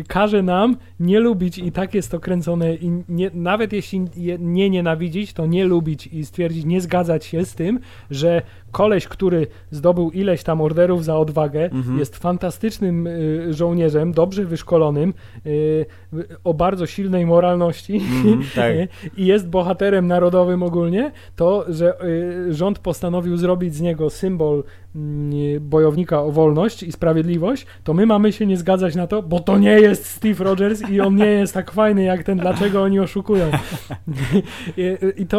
każe nam nie lubić i tak jest to kręcone i nie, nawet jeśli nie nienawidzić, to nie lubić i stwierdzić, nie zgadzać się z tym, że koleś, który zdobył ileś tam orderów za odwagę, jest fantastycznym żołnierzem, dobrze wyszkolonym, o bardzo silnej moralności tak. I jest bohaterem narodowym ogólnie, to, że rząd postanowił zrobić z niego symbol bojownika o wolność i sprawiedliwość, to my mamy się nie zgadzać na to, bo to nie jest Steve Rogers i on nie jest tak fajny jak ten, dlaczego oni oszukują.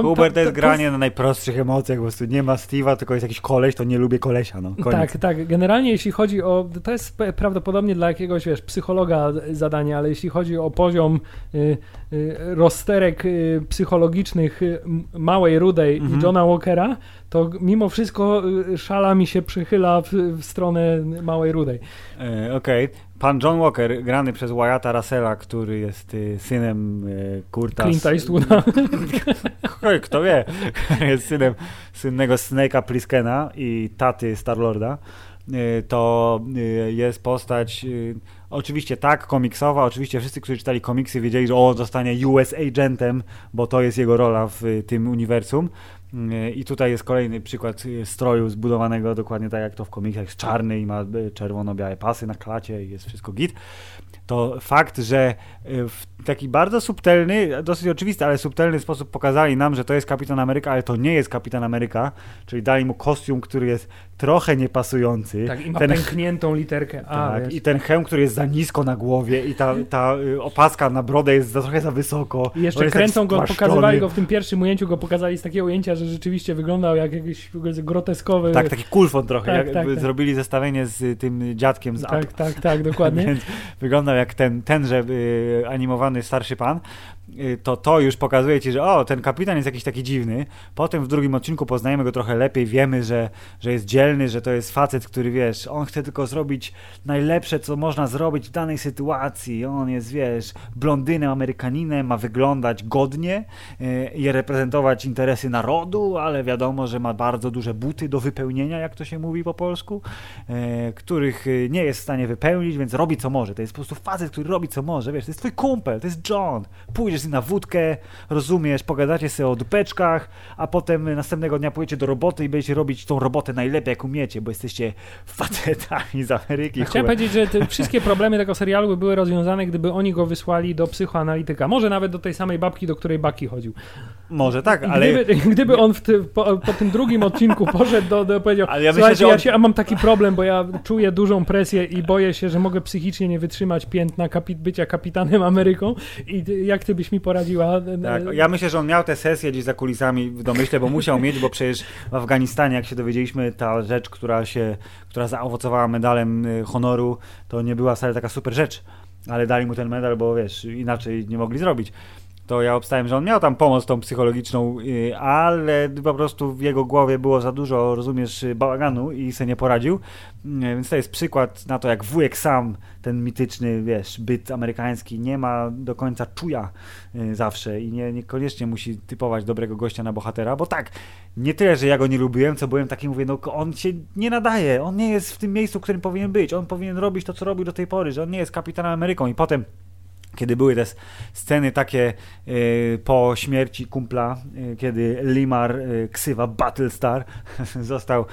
Hubert to jest granie na najprostszych emocjach, po prostu nie ma Steve'a, tylko jest jakiś koleś, to nie lubię kolesia. No. Koniec. Tak, tak. Generalnie jeśli chodzi o, to jest prawdopodobnie dla jakiegoś, wiesz, psychologa zadanie, ale jeśli chodzi o poziom rozterek psychologicznych małej, rudej i Johna Walkera, to mimo wszystko szala mi się przychyla w stronę małej, rudej. Okej. Pan John Walker, grany przez Wyatta Russella, który jest synem Kurta... Clint'a Eastwooda. Kto wie, jest synem słynnego Snake'a Plisskena i taty Star-Lorda, to jest postać... Oczywiście tak, komiksowa, oczywiście wszyscy, którzy czytali komiksy, wiedzieli, że zostanie US Agentem, bo to jest jego rola w tym uniwersum. I tutaj jest kolejny przykład stroju zbudowanego dokładnie tak jak to w komiksach, jest czarny i ma czerwono-białe pasy na klacie i jest wszystko git. To fakt, że w taki bardzo subtelny, dosyć oczywisty, ale subtelny sposób pokazali nam, że to jest Kapitan Ameryka, ale to nie jest Kapitan Ameryka, czyli dali mu kostium, który jest trochę niepasujący. Tak, i ma pękniętą literkę A. Tak, i ten hełm, który jest za nisko na głowie i ta opaska na brodę jest trochę za wysoko. I jeszcze kręcą go, pokazywali go w tym pierwszym ujęciu, go pokazali z takiego ujęcia, że rzeczywiście wyglądał jak jakiś groteskowy... Tak, taki kulfon trochę, tak, zrobili zestawienie z tym dziadkiem z Up. Tak, dokładnie. Więc wyglądał jak tenże animowany starszy pan, to już pokazuje ci, że ten kapitan jest jakiś taki dziwny. Potem w drugim odcinku poznajemy go trochę lepiej, wiemy, że jest dzielny, że to jest facet, który, wiesz, on chce tylko zrobić najlepsze, co można zrobić w danej sytuacji. On jest, wiesz, blondynem, Amerykaninem, ma wyglądać godnie i reprezentować interesy narodu, ale wiadomo, że ma bardzo duże buty do wypełnienia, jak to się mówi po polsku, których nie jest w stanie wypełnić, więc robi co może. To jest po prostu facet, który robi co może, wiesz, to jest twój kumpel, to jest John. Pójdziesz na wódkę, rozumiesz, pogadacie sobie o dupeczkach, a potem następnego dnia pójdziecie do roboty i będziecie robić tą robotę najlepiej, jak umiecie, bo jesteście facetami z Ameryki. Chciałem powiedzieć, że te wszystkie problemy tego serialu by były rozwiązane, gdyby oni go wysłali do psychoanalityka. Może nawet do tej samej babki, do której Bucky chodził. Może tak, ale... Gdyby on po tym drugim odcinku poszedł powiedział, ale ja myślę, że on... ja mam taki problem, bo ja czuję dużą presję i boję się, że mogę psychicznie nie wytrzymać piętna bycia kapitanem Ameryką i jak ty byś mi poradziła? Tak, ja myślę, że on miał tę sesję gdzieś za kulisami w domyśle, bo musiał mieć, bo przecież w Afganistanie, jak się dowiedzieliśmy, ta rzecz, która zaowocowała medalem honoru, to nie była wcale taka super rzecz, ale dali mu ten medal, bo wiesz, inaczej nie mogli zrobić. To ja obstałem, że on miał tam pomoc tą psychologiczną, ale po prostu w jego głowie było za dużo, rozumiesz, bałaganu i se nie poradził. Więc to jest przykład na to, jak wujek sam, ten mityczny, wiesz, byt amerykański nie ma do końca czuja zawsze i niekoniecznie musi typować dobrego gościa na bohatera, bo tak, nie tyle, że ja go nie lubiłem, co byłem taki, mówię, on się nie nadaje, on nie jest w tym miejscu, w którym powinien być, on powinien robić to, co robił do tej pory, że on nie jest kapitanem Ameryką i potem... Kiedy były te sceny takie po śmierci kumpla, kiedy Limar, ksywa Battlestar, został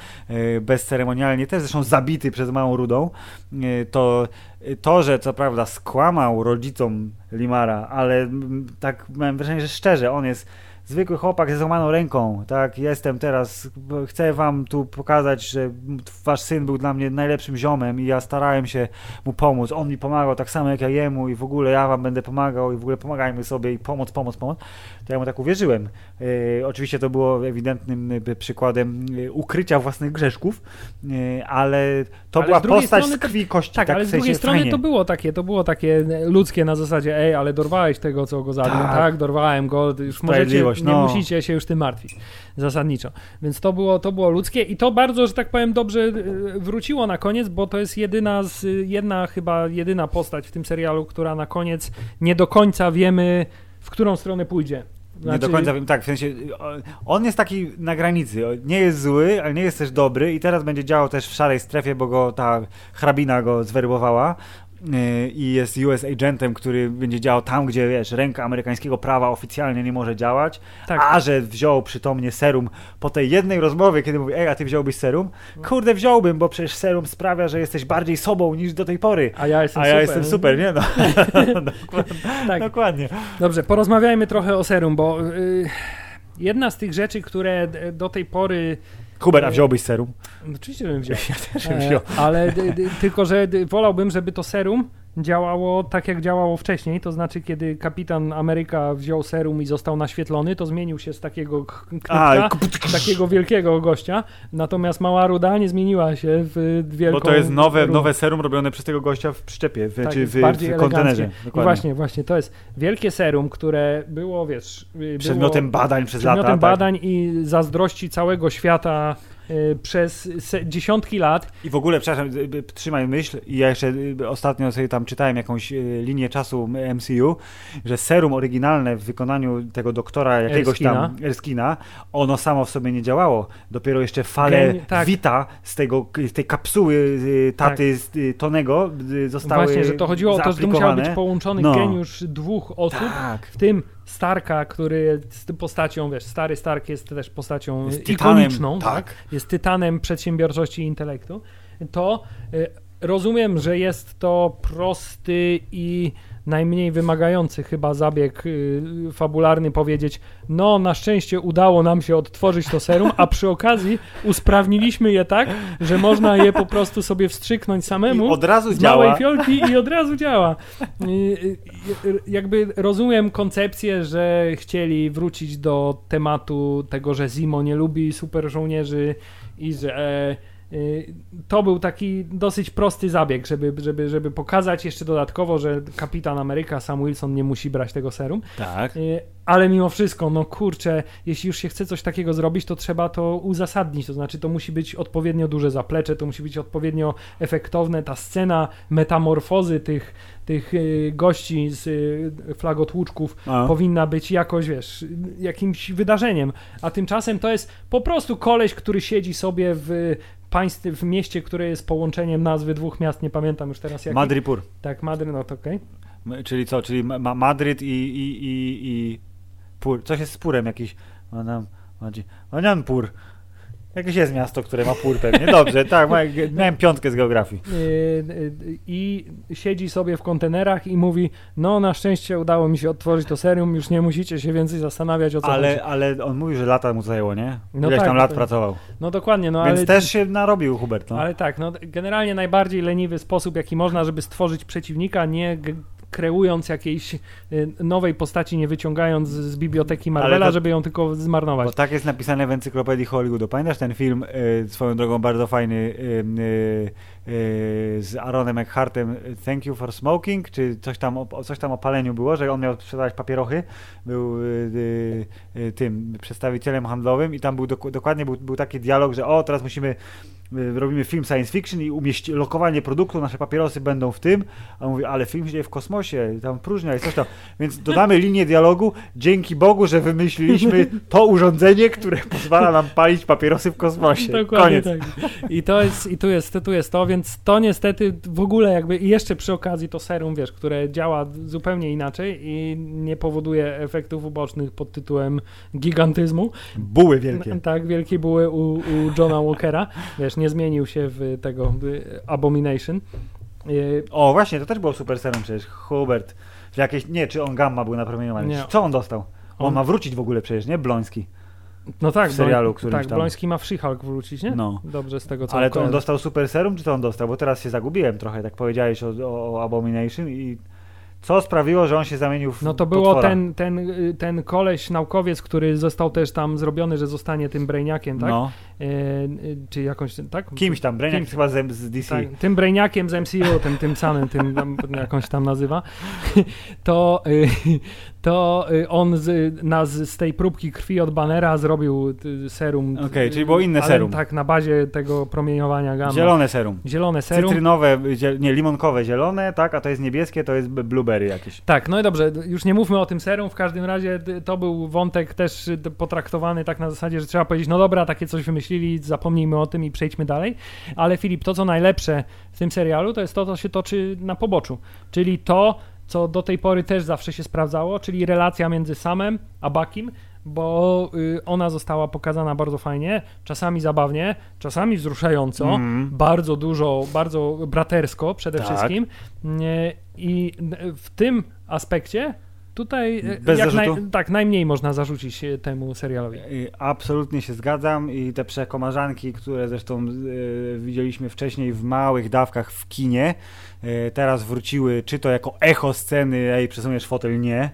bezceremonialnie też zresztą zabity przez małą rudą, to, że co prawda skłamał rodzicom Limara, ale tak miałem wrażenie, że szczerze, on jest zwykły chłopak ze złamaną ręką, tak, jestem teraz, chcę wam tu pokazać, że wasz syn był dla mnie najlepszym ziomem i ja starałem się mu pomóc, on mi pomagał tak samo jak ja jemu i w ogóle ja wam będę pomagał i w ogóle pomagajmy sobie i pomoc, to ja mu tak uwierzyłem. Oczywiście to było ewidentnym przykładem ukrycia własnych grzeszków, ale to była postać z krwi i kości. Tak, ale z drugiej strony to było takie ludzkie na zasadzie, ej, ale dorwałeś tego, co go zabił, tak, dorwałem go, już możecie, nie musicie się już tym martwić, zasadniczo. Więc to było ludzkie i to bardzo, że tak powiem, dobrze wróciło na koniec, bo to jest chyba jedyna postać w tym serialu, która na koniec nie do końca wiemy, w którą stronę pójdzie. Znaczy... Nie do końca wiem, tak, w sensie on jest taki na granicy, nie jest zły, ale nie jest też dobry i teraz będzie działał też w szarej strefie, bo go ta hrabina go zwerbowała i jest US agentem, który będzie działał tam, gdzie, wiesz, ręka amerykańskiego prawa oficjalnie nie może działać, tak. A że wziął przytomnie serum po tej jednej rozmowie, kiedy mówi, ej, a ty wziąłbyś serum? Kurde, wziąłbym, bo przecież serum sprawia, że jesteś bardziej sobą niż do tej pory. A ja jestem super, nie? No. Tak. Dokładnie. Dobrze, porozmawiajmy trochę o serum, bo jedna z tych rzeczy, które do tej pory... Hubert, a wziąłbyś serum? Oczywiście bym wziął. Ja też bym wziął. Ale tylko, że wolałbym, żeby to serum działało tak, jak działało wcześniej, to znaczy, kiedy Kapitan Ameryka wziął serum i został naświetlony, to zmienił się z takiego takiego wielkiego gościa, natomiast mała ruda nie zmieniła się w wielką... Bo to jest nowe serum robione przez tego gościa w przyczepie, tak, w kontenerze. Właśnie, to jest wielkie serum, które było, wiesz... Przedmiotem badań przez lata. I zazdrości całego świata... przez dziesiątki lat. I w ogóle, przepraszam, trzymaj myśl, ja jeszcze ostatnio sobie tam czytałem jakąś linię czasu MCU, że serum oryginalne w wykonaniu tego doktora jakiegoś tam Erskina, ono samo w sobie nie działało. Dopiero jeszcze fale Vita z tej kapsuły taty Tonego zostały właśnie, że to chodziło o to, że to musiał być połączony geniusz dwóch osób, w tym Starka, który z tym postacią, wiesz, stary Stark jest też postacią ikoniczną, tak? Jest tytanem przedsiębiorczości i intelektu, to rozumiem, że jest to prosty i najmniej wymagający chyba zabieg fabularny powiedzieć, no na szczęście udało nam się odtworzyć to serum, a przy okazji usprawniliśmy je tak, że można je po prostu sobie wstrzyknąć samemu z małej fiolki i od razu działa. Jakby rozumiem koncepcję, że chcieli wrócić do tematu tego, że Zemo nie lubi super żołnierzy i że... to był taki dosyć prosty zabieg, żeby pokazać jeszcze dodatkowo, że Kapitan Ameryka, Sam Wilson nie musi brać tego serum. Tak. Ale mimo wszystko, no kurczę, jeśli już się chce coś takiego zrobić, to trzeba to uzasadnić, to znaczy to musi być odpowiednio duże zaplecze, to musi być odpowiednio efektowne, ta scena metamorfozy tych gości z flagotłuczków powinna być jakoś, wiesz, jakimś wydarzeniem, a tymczasem to jest po prostu koleś, który siedzi sobie w mieście, które jest połączeniem nazwy dwóch miast, nie pamiętam już teraz jak. Madrypur. Tak, Madryt, no to okej. Okay. Czyli co? Czyli Madryt i Pur. Coś jest z Purem jakiś. Pur. Jakieś jest miasto, które ma Pur pewnie. Dobrze, tak, miałem piątkę z geografii. I siedzi sobie w kontenerach i mówi, no na szczęście udało mi się odtworzyć to serum, już nie musicie się więcej zastanawiać o co chodzi. Ale on mówi, że lata mu zajęło, nie? No ileś tak, tam lat pracował. No dokładnie. No, więc ale, też się narobił Hubert. No. Ale tak, no generalnie najbardziej leniwy sposób, jaki można, żeby stworzyć przeciwnika, nie... kreując jakiejś nowej postaci, nie wyciągając z biblioteki Marvela, żeby ją tylko zmarnować. Bo tak jest napisane w encyklopedii Hollywoodu. Pamiętasz ten film, swoją drogą bardzo fajny, z Aaronem Eckhartem, Thank You for Smoking, czy coś tam o paleniu było, że on miał sprzedawać papierochy, był tym przedstawicielem handlowym i tam był dokładnie był taki dialog, że teraz musimy robimy film science fiction i lokowanie produktu, nasze papierosy będą w tym, a on mówi, ale film się dzieje w kosmosie, tam próżnia i coś tam, więc dodamy linię dialogu, dzięki Bogu, że wymyśliliśmy to urządzenie, które pozwala nam palić papierosy w kosmosie. Dokładnie. Koniec. Tak. I tu jest to, więc to niestety w ogóle jakby i jeszcze przy okazji to serum, wiesz, które działa zupełnie inaczej i nie powoduje efektów ubocznych pod tytułem gigantyzmu. Buły wielkie. Tak, wielkie buły u Johna Walkera, wiesz, nie zmienił się w tego Abomination. O, właśnie, to też było super serum przecież. Hubert. Czy on gamma był napromieniowany? Co on dostał? On ma wrócić w ogóle przecież, nie? Bloński. No tak, w serialu, którymś tak, tam. Bloński ma w She-Hulk wrócić, nie? No. Dobrze z tego, co. Ale to on dostał super serum, czy to on dostał? Bo teraz się zagubiłem trochę, tak powiedziałeś o Abomination i co sprawiło, że on się zamienił w. No to było ten koleś, naukowiec, który został też tam zrobiony, że zostanie tym brainiakiem, tak? No. Czy jakąś, tak? Kimś tam, brainiak chyba z DC. Tak, tym brainiakiem z MCU, tym samym, tym tam, jakąś tam nazywa. To on z tej próbki krwi od Bannera zrobił serum. Okej, czyli było inne serum. Tak, na bazie tego promieniowania gamma. Zielone serum. Cytrynowe, limonkowe zielone, tak, a to jest niebieskie, to jest blueberry jakieś. Tak, no i dobrze, już nie mówmy o tym serum, w każdym razie to był wątek też potraktowany tak na zasadzie, że trzeba powiedzieć, no dobra, takie coś wymyślili, zapomnijmy o tym i przejdźmy dalej. Ale Filip, to co najlepsze w tym serialu, to jest to, co się toczy na poboczu, czyli to, co do tej pory też zawsze się sprawdzało, czyli relacja między Samem a Buckym, bo ona została pokazana bardzo fajnie, czasami zabawnie, czasami wzruszająco, bardzo dużo, bardzo bratersko przede wszystkim. I w tym aspekcie tutaj najmniej można zarzucić temu serialowi. Absolutnie się zgadzam i te przekomarzanki, które zresztą widzieliśmy wcześniej w małych dawkach w kinie, teraz wróciły, czy to jako echo sceny, ej, przesuniesz fotel, nie,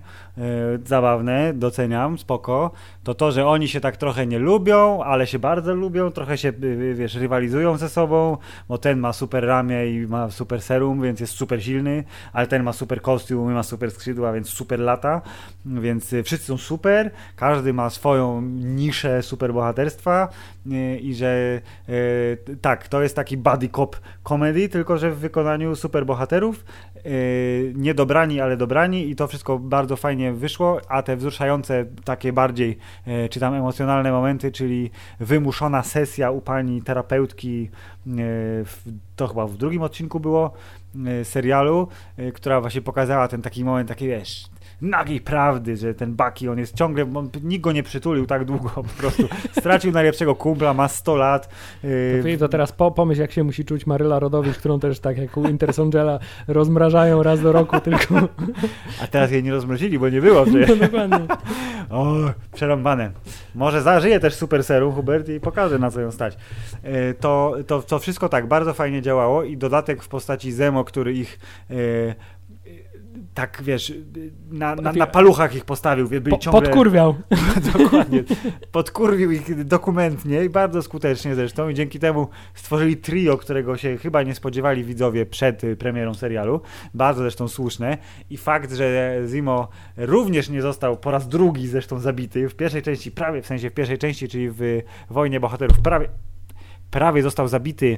zabawne, doceniam, spoko, to, że oni się tak trochę nie lubią, ale się bardzo lubią, trochę się, wiesz, rywalizują ze sobą, bo ten ma super ramię i ma super serum, więc jest super silny, ale ten ma super kostium i ma super skrzydła, więc super lata, więc wszyscy są super, każdy ma swoją niszę super bohaterstwa i że tak, to jest taki buddy cop comedy, tylko że w wykonaniu super bohaterów, niedobrani, ale dobrani i to wszystko bardzo fajnie wyszło, a te wzruszające takie bardziej, czy tam emocjonalne momenty, czyli wymuszona sesja u pani terapeutki, to chyba w drugim odcinku było serialu, która właśnie pokazała ten taki moment, taki wiesz, nagiej prawdy, że ten Bucky, on jest ciągle, nikt go nie przytulił tak długo po prostu, stracił najlepszego kumpla, ma 100 lat. To teraz pomyśl, jak się musi czuć Maryla Rodowicz, którą też tak jak u Intersongela rozmrażają raz do roku tylko. A teraz jej nie rozmrozili, bo nie było. No, dokładnie. O, przerąbane. Może zażyje też super serum Hubert i pokaże, na co ją stać. To wszystko tak bardzo fajnie działało i dodatek w postaci Zemo, który ich tak, wiesz, na paluchach ich postawił. Byli ciągle... Podkurwiał. Dokładnie. Podkurwił ich dokumentnie i bardzo skutecznie zresztą. I dzięki temu stworzyli trio, którego się chyba nie spodziewali widzowie przed premierą serialu. Bardzo zresztą słuszne. I fakt, że Zemo również nie został po raz drugi zresztą zabity. W pierwszej części, prawie, w sensie w pierwszej części, czyli w Wojnie Bohaterów prawie został zabity,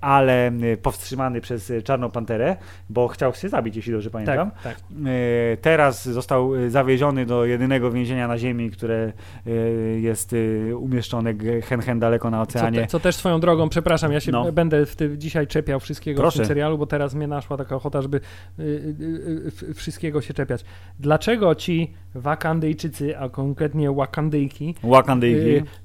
ale powstrzymany przez Czarną Panterę, bo chciał się zabić, jeśli dobrze pamiętam. Tak. Teraz został zawieziony do jedynego więzienia na ziemi, które jest umieszczone hen daleko na oceanie. Co też swoją drogą, przepraszam, ja się będę dzisiaj czepiał wszystkiego w tym serialu, bo teraz mnie naszła taka ochota, żeby wszystkiego się czepiać. Dlaczego ci Wakandyjczycy, a konkretnie Wakandyjki.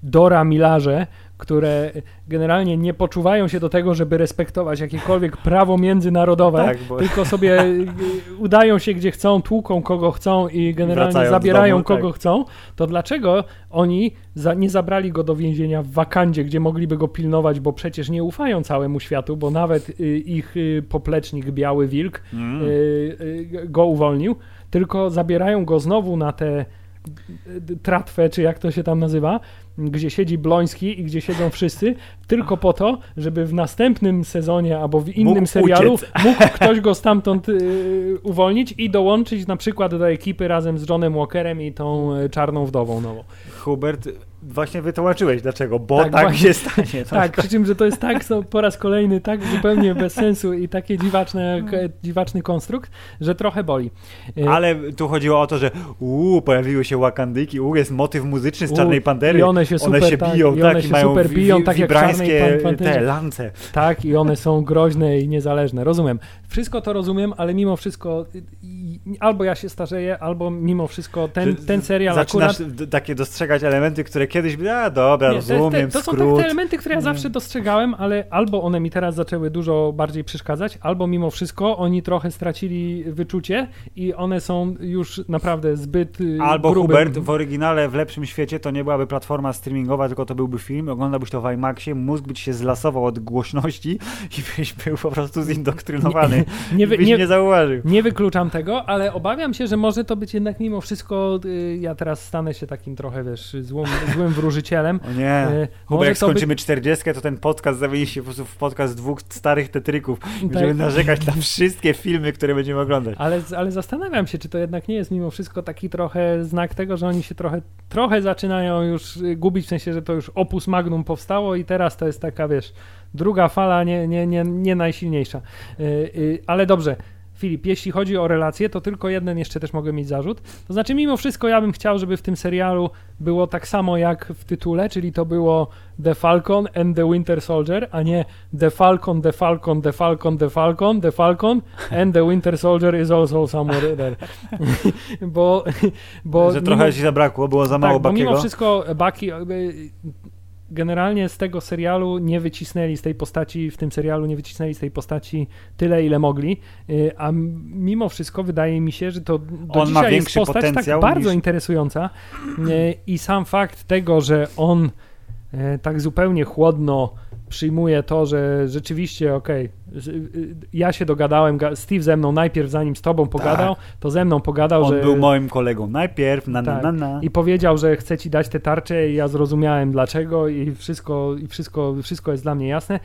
Dora Milaje, które generalnie nie poczuwają się do tego, żeby respektować jakiekolwiek prawo międzynarodowe, tak, bo... tylko sobie udają się gdzie chcą, tłuką kogo chcą i generalnie zabierają domu, kogo chcą, to dlaczego oni nie zabrali go do więzienia w Wakandzie, gdzie mogliby go pilnować, bo przecież nie ufają całemu światu, bo nawet ich poplecznik Biały Wilk go uwolnił, tylko zabierają go znowu na tę tratwę, czy jak to się tam nazywa, gdzie siedzi Bloński i gdzie siedzą wszyscy, tylko po to, żeby w następnym sezonie albo w innym serialu mógł ktoś go stamtąd uwolnić i dołączyć na przykład do ekipy razem z Johnem Walkerem i tą Czarną Wdową nową. Hubert, właśnie wytłumaczyłeś dlaczego, bo tak się stanie. Tak, przy czym, że to jest tak po raz kolejny tak zupełnie bez sensu i taki dziwaczny konstrukt, że trochę boli. Ale tu chodziło o to, że pojawiły się Wakandyki, jest motyw muzyczny z Czarnej Pantery i one się biją, jak wibrańskie te lance. Tak, i one są groźne i niezależne. Rozumiem. Wszystko to rozumiem, ale mimo wszystko albo ja się starzeję, albo mimo wszystko ten serial zaczynasz akurat... takie dostrzegać elementy, które kiedyś... A dobra, nie, rozumiem, to skrót. Są te elementy, które ja zawsze dostrzegałem, ale albo one mi teraz zaczęły dużo bardziej przeszkadzać, albo mimo wszystko oni trochę stracili wyczucie i one są już naprawdę zbyt albo grubym. Hubert, w oryginale w lepszym świecie to nie byłaby platforma streamingowa, tylko to byłby film, oglądałbyś to w IMAXie, mózg by ci się zlasował od głośności i byś był po prostu zindoktrynowany. Nie zauważył. Nie wykluczam tego, ale obawiam się, że może to być jednak mimo wszystko, ja teraz stanę się takim trochę, wiesz, złym wróżycielem. O nie, bo jak skończymy 40, to ten podcast zamieni się po prostu w podcast dwóch starych tetryków. Będziemy narzekać na wszystkie filmy, które będziemy oglądać. Ale zastanawiam się, czy to jednak nie jest mimo wszystko taki trochę znak tego, że oni się trochę zaczynają już gubić, w sensie, że to już opus magnum powstało i teraz to jest taka, wiesz, druga fala nie najsilniejsza. Ale dobrze, Filip, jeśli chodzi o relacje, to tylko jeden jeszcze też mogę mieć zarzut. To znaczy, mimo wszystko ja bym chciał, żeby w tym serialu było tak samo jak w tytule, czyli to było The Falcon and The Winter Soldier, a nie The Falcon, The Falcon, The Falcon, The Falcon, The Falcon and The Winter Soldier is also somewhere there. Bo że trochę ci zabrakło, było za mało Bucky'ego. Mimo wszystko Bucky... Generalnie z tego serialu nie wycisnęli z tej postaci, w tym serialu nie wycisnęli z tej postaci tyle, ile mogli, a mimo wszystko wydaje mi się, że to do dzisiaj jest postać tak bardzo interesująca i sam fakt tego, że on tak zupełnie chłodno przyjmuje to, że rzeczywiście ja się dogadałem, Steve ze mną najpierw zanim z tobą pogadał, to ze mną pogadał, on był moim kolegą najpierw, i powiedział, że chce ci dać te tarcze i ja zrozumiałem dlaczego i wszystko jest dla mnie jasne.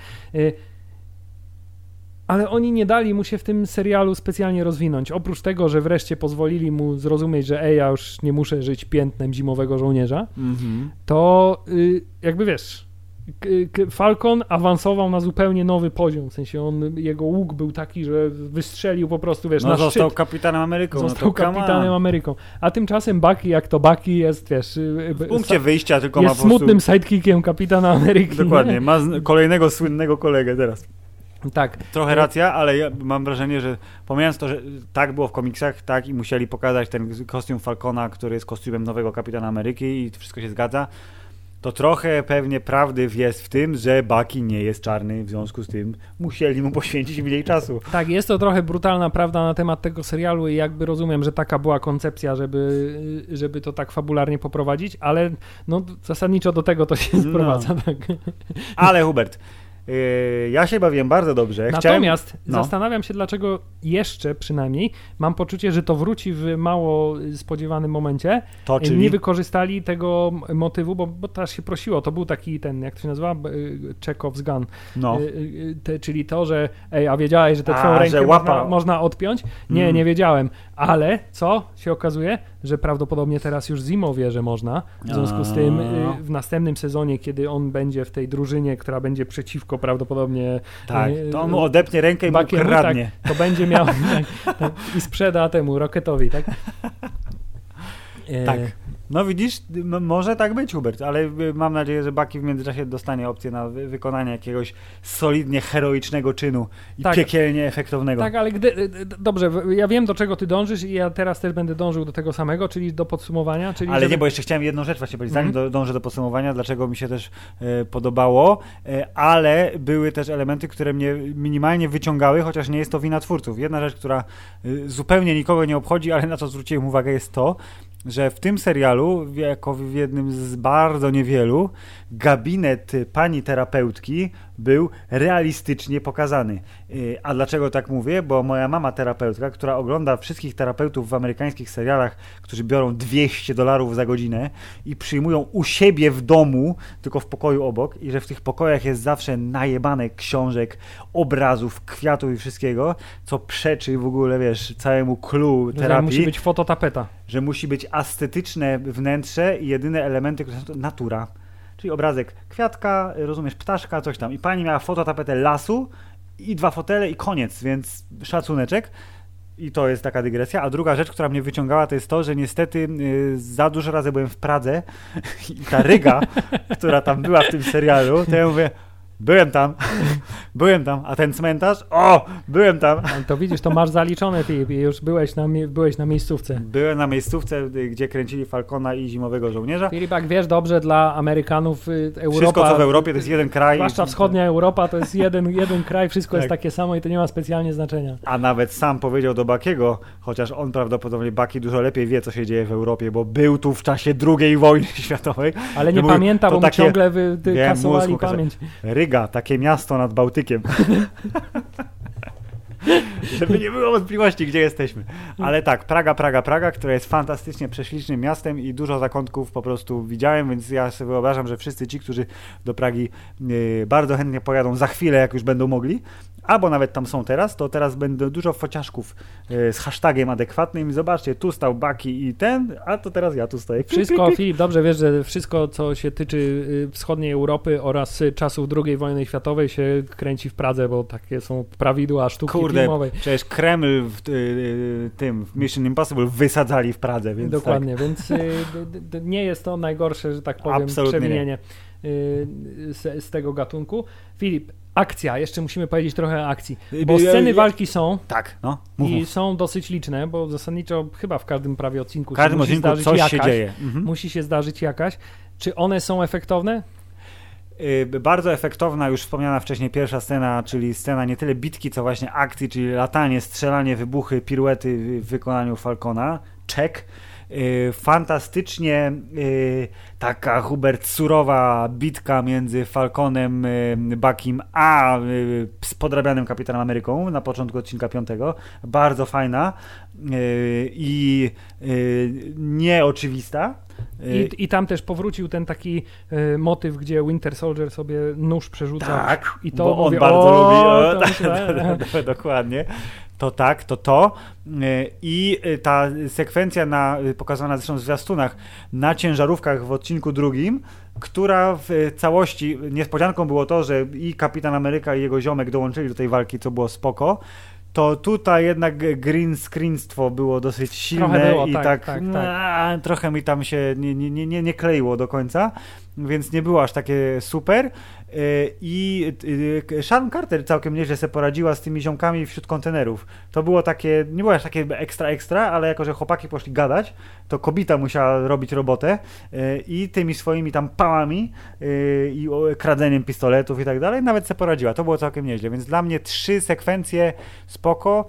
Ale oni nie dali mu się w tym serialu specjalnie rozwinąć. Oprócz tego, że wreszcie pozwolili mu zrozumieć, że ja już nie muszę żyć piętnem Zimowego Żołnierza, to jakby wiesz... Falcon awansował na zupełnie nowy poziom, w sensie jego łuk był taki, że wystrzelił po prostu, wiesz, na szczyt. Został kapitanem Ameryką. A tymczasem Bucky, jak to Bucky jest, wiesz... W punkcie wyjścia tylko ma po prostu... Jest smutnym sidekickiem kapitana Ameryki. Dokładnie, ma kolejnego słynnego kolegę teraz. Tak. Trochę racja, ale ja mam wrażenie, że pomijając to, że tak było w komiksach, tak i musieli pokazać ten kostium Falcona, który jest kostiumem nowego kapitana Ameryki i wszystko się zgadza, to trochę pewnie prawdy jest w tym, że Bucky nie jest czarny, w związku z tym musieli mu poświęcić mniej czasu. Tak, jest to trochę brutalna prawda na temat tego serialu i jakby rozumiem, że taka była koncepcja, żeby to tak fabularnie poprowadzić, ale no zasadniczo do tego to się sprowadza. Tak. Ale Hubert, ja się bawiłem bardzo dobrze. Natomiast zastanawiam się, dlaczego jeszcze przynajmniej mam poczucie, że to wróci w mało spodziewanym momencie. To czyli? Nie wykorzystali tego motywu, bo teraz się prosiło. To był taki ten, jak to się nazywa? Chekhov's gun. No. Czyli to, że a wiedziałeś, że tę twoją rękę można odpiąć? Nie, nie wiedziałem. Ale co się okazuje? Że prawdopodobnie teraz już Zimo wie, że można. W związku z tym w następnym sezonie, kiedy on będzie w tej drużynie, która będzie przeciwko prawdopodobnie... Tak, to on mu odepnie rękę i mu kradnie. Tak, to będzie miał i sprzeda temu Rocketowi, tak? Tak. No widzisz, może tak być, Hubert, ale mam nadzieję, że Bucky w międzyczasie dostanie opcję na wykonanie jakiegoś solidnie heroicznego czynu i piekielnie efektownego. Tak, ale dobrze, ja wiem, do czego ty dążysz i ja teraz też będę dążył do tego samego, czyli do podsumowania. Nie, bo jeszcze chciałem jedną rzecz właśnie powiedzieć, zanim dążę do podsumowania, dlaczego mi się też podobało, ale były też elementy, które mnie minimalnie wyciągały, chociaż nie jest to wina twórców. Jedna rzecz, która zupełnie nikogo nie obchodzi, ale na co zwróciłem uwagę, jest to, że w tym serialu, jako w jednym z bardzo niewielu, gabinet pani terapeutki był realistycznie pokazany. A dlaczego tak mówię? Bo moja mama terapeutka, która ogląda wszystkich terapeutów w amerykańskich serialach, którzy biorą $200 za godzinę i przyjmują u siebie w domu, tylko w pokoju obok, i że w tych pokojach jest zawsze najebane książek, obrazów, kwiatów i wszystkiego, co przeczy w ogóle, wiesz, całemu clue terapii. Że musi być fototapeta. Że musi być estetyczne wnętrze i jedyne elementy, które są to natura. Czyli obrazek kwiatka, rozumiesz, ptaszka, coś tam. I pani miała fototapetę lasu i 2 fotele i koniec, więc szacuneczek. I to jest taka dygresja. A druga rzecz, która mnie wyciągała, to jest to, że niestety za dużo razy byłem w Pradze i ta Ryga, która tam była w tym serialu, to ja mówię, Byłem tam, a ten cmentarz? O, byłem tam. To widzisz, to masz zaliczone, ty już byłeś na miejscówce. Byłem na miejscówce, gdzie kręcili Falcona i Zimowego Żołnierza. Filip, jak wiesz dobrze, dla Amerykanów Europa... Wszystko, co w Europie, to jest jeden kraj. Zwłaszcza wschodnia Europa, to jest jeden kraj, wszystko tak. Jest takie samo i to nie ma specjalnie znaczenia. A nawet sam powiedział do Buckiego, chociaż on prawdopodobnie, Bucky dużo lepiej wie, co się dzieje w Europie, bo był tu w czasie II wojny światowej. Ale nie pamięta, bo takie... mu ciągle kasowali pamięć. Ryga, takie miasto nad Bałtykiem. Żeby nie było wątpliwości, gdzie jesteśmy. Ale tak, Praga, która jest fantastycznie prześlicznym miastem i dużo zakątków po prostu widziałem, więc ja sobie wyobrażam, że wszyscy ci, którzy do Pragi bardzo chętnie pojadą za chwilę, jak już będą mogli, albo nawet tam są teraz, to teraz będą dużo fociaszków z hashtagiem adekwatnym. Zobaczcie, tu stał Bucky i ten, a to teraz ja tu stoję. Wszystko, Filip, dobrze wiesz, że wszystko, co się tyczy wschodniej Europy oraz czasów II wojny światowej się kręci w Pradze, bo takie są prawidła sztuki filmowej. Przecież Kreml w Mission Impossible wysadzali w Pradze, więc dokładnie, tak. Więc nie jest to najgorsze, że tak powiem, absolutnie przewinienie z tego gatunku. Filip, akcja, jeszcze musimy powiedzieć trochę o akcji, bo sceny walki są i są dosyć liczne, bo zasadniczo chyba w każdym prawie odcinku musi się zdarzyć jakaś. Czy one są efektowne? Bardzo efektowna, już wspomniana wcześniej pierwsza scena, czyli scena nie tyle bitki, co właśnie akcji, czyli latanie, strzelanie, wybuchy, piruety w wykonaniu Falcona, check. Fantastycznie taka Hubert surowa bitka między Falconem, Buckim a z podrabianym Kapitanem Ameryką na początku odcinka 5. Bardzo fajna i nieoczywista. I tam też powrócił ten taki motyw, gdzie Winter Soldier sobie nóż przerzuca. Tak, i to bo on bardzo lubi. Dokładnie. I ta sekwencja pokazana zresztą w zwiastunach na ciężarówkach w odcinku 2, która w całości, niespodzianką było to, że i Kapitan Ameryka i jego ziomek dołączyli do tej walki, co było spoko, to tutaj jednak green screenstwo było dosyć silne było, i tak. Trochę mi tam się nie kleiło do końca, więc nie było aż takie super. I Sharon Carter całkiem nieźle sobie poradziła z tymi ziomkami wśród kontenerów. To było takie, nie było aż takie ekstra, ale jako że chłopaki poszli gadać, to kobieta musiała robić robotę i tymi swoimi tam pałami i kradzeniem pistoletów i tak dalej, nawet sobie poradziła. To było całkiem nieźle, więc dla mnie 3 sekwencje spoko.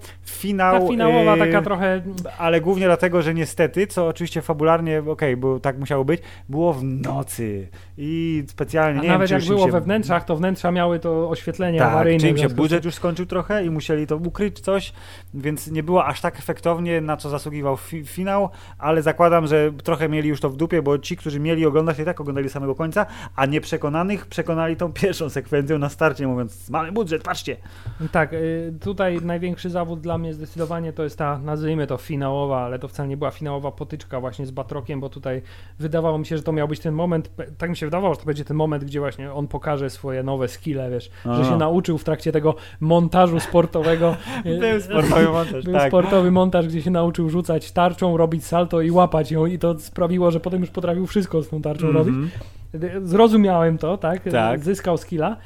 Ta finałowa taka trochę... Ale głównie dlatego, że niestety, co oczywiście fabularnie, bo tak musiało być, było w nocy i specjalnie... nawet jak było we wnętrzach, to wnętrza miały to oświetlenie awaryjne. Czy im się budżet już skończył trochę i musieli to ukryć coś, więc nie było aż tak efektownie, na co zasługiwał finał, ale zakładam, że trochę mieli już to w dupie, bo ci, którzy mieli oglądać, i tak oglądali samego końca, a nieprzekonanych przekonali tą pierwszą sekwencją na starcie, mówiąc, mamy budżet, patrzcie. Tak, tutaj największy zawód dla mnie zdecydowanie to jest ta, nazwijmy to finałowa, ale to wcale nie była finałowa potyczka właśnie z Batrokiem, bo tutaj wydawało mi się, że to miał być ten moment, tak mi się wydawało, że to będzie ten moment, gdzie właśnie on pokaże swoje nowe skille, wiesz, że się nauczył w trakcie tego montażu sportowego. Był sportowy montaż, sportowy montaż, gdzie się nauczył rzucać tarczą, robić salto i łapać ją i to sprawiło, że potem już potrafił wszystko z tą tarczą robić. Zrozumiałem to, tak? Zyskał skilla.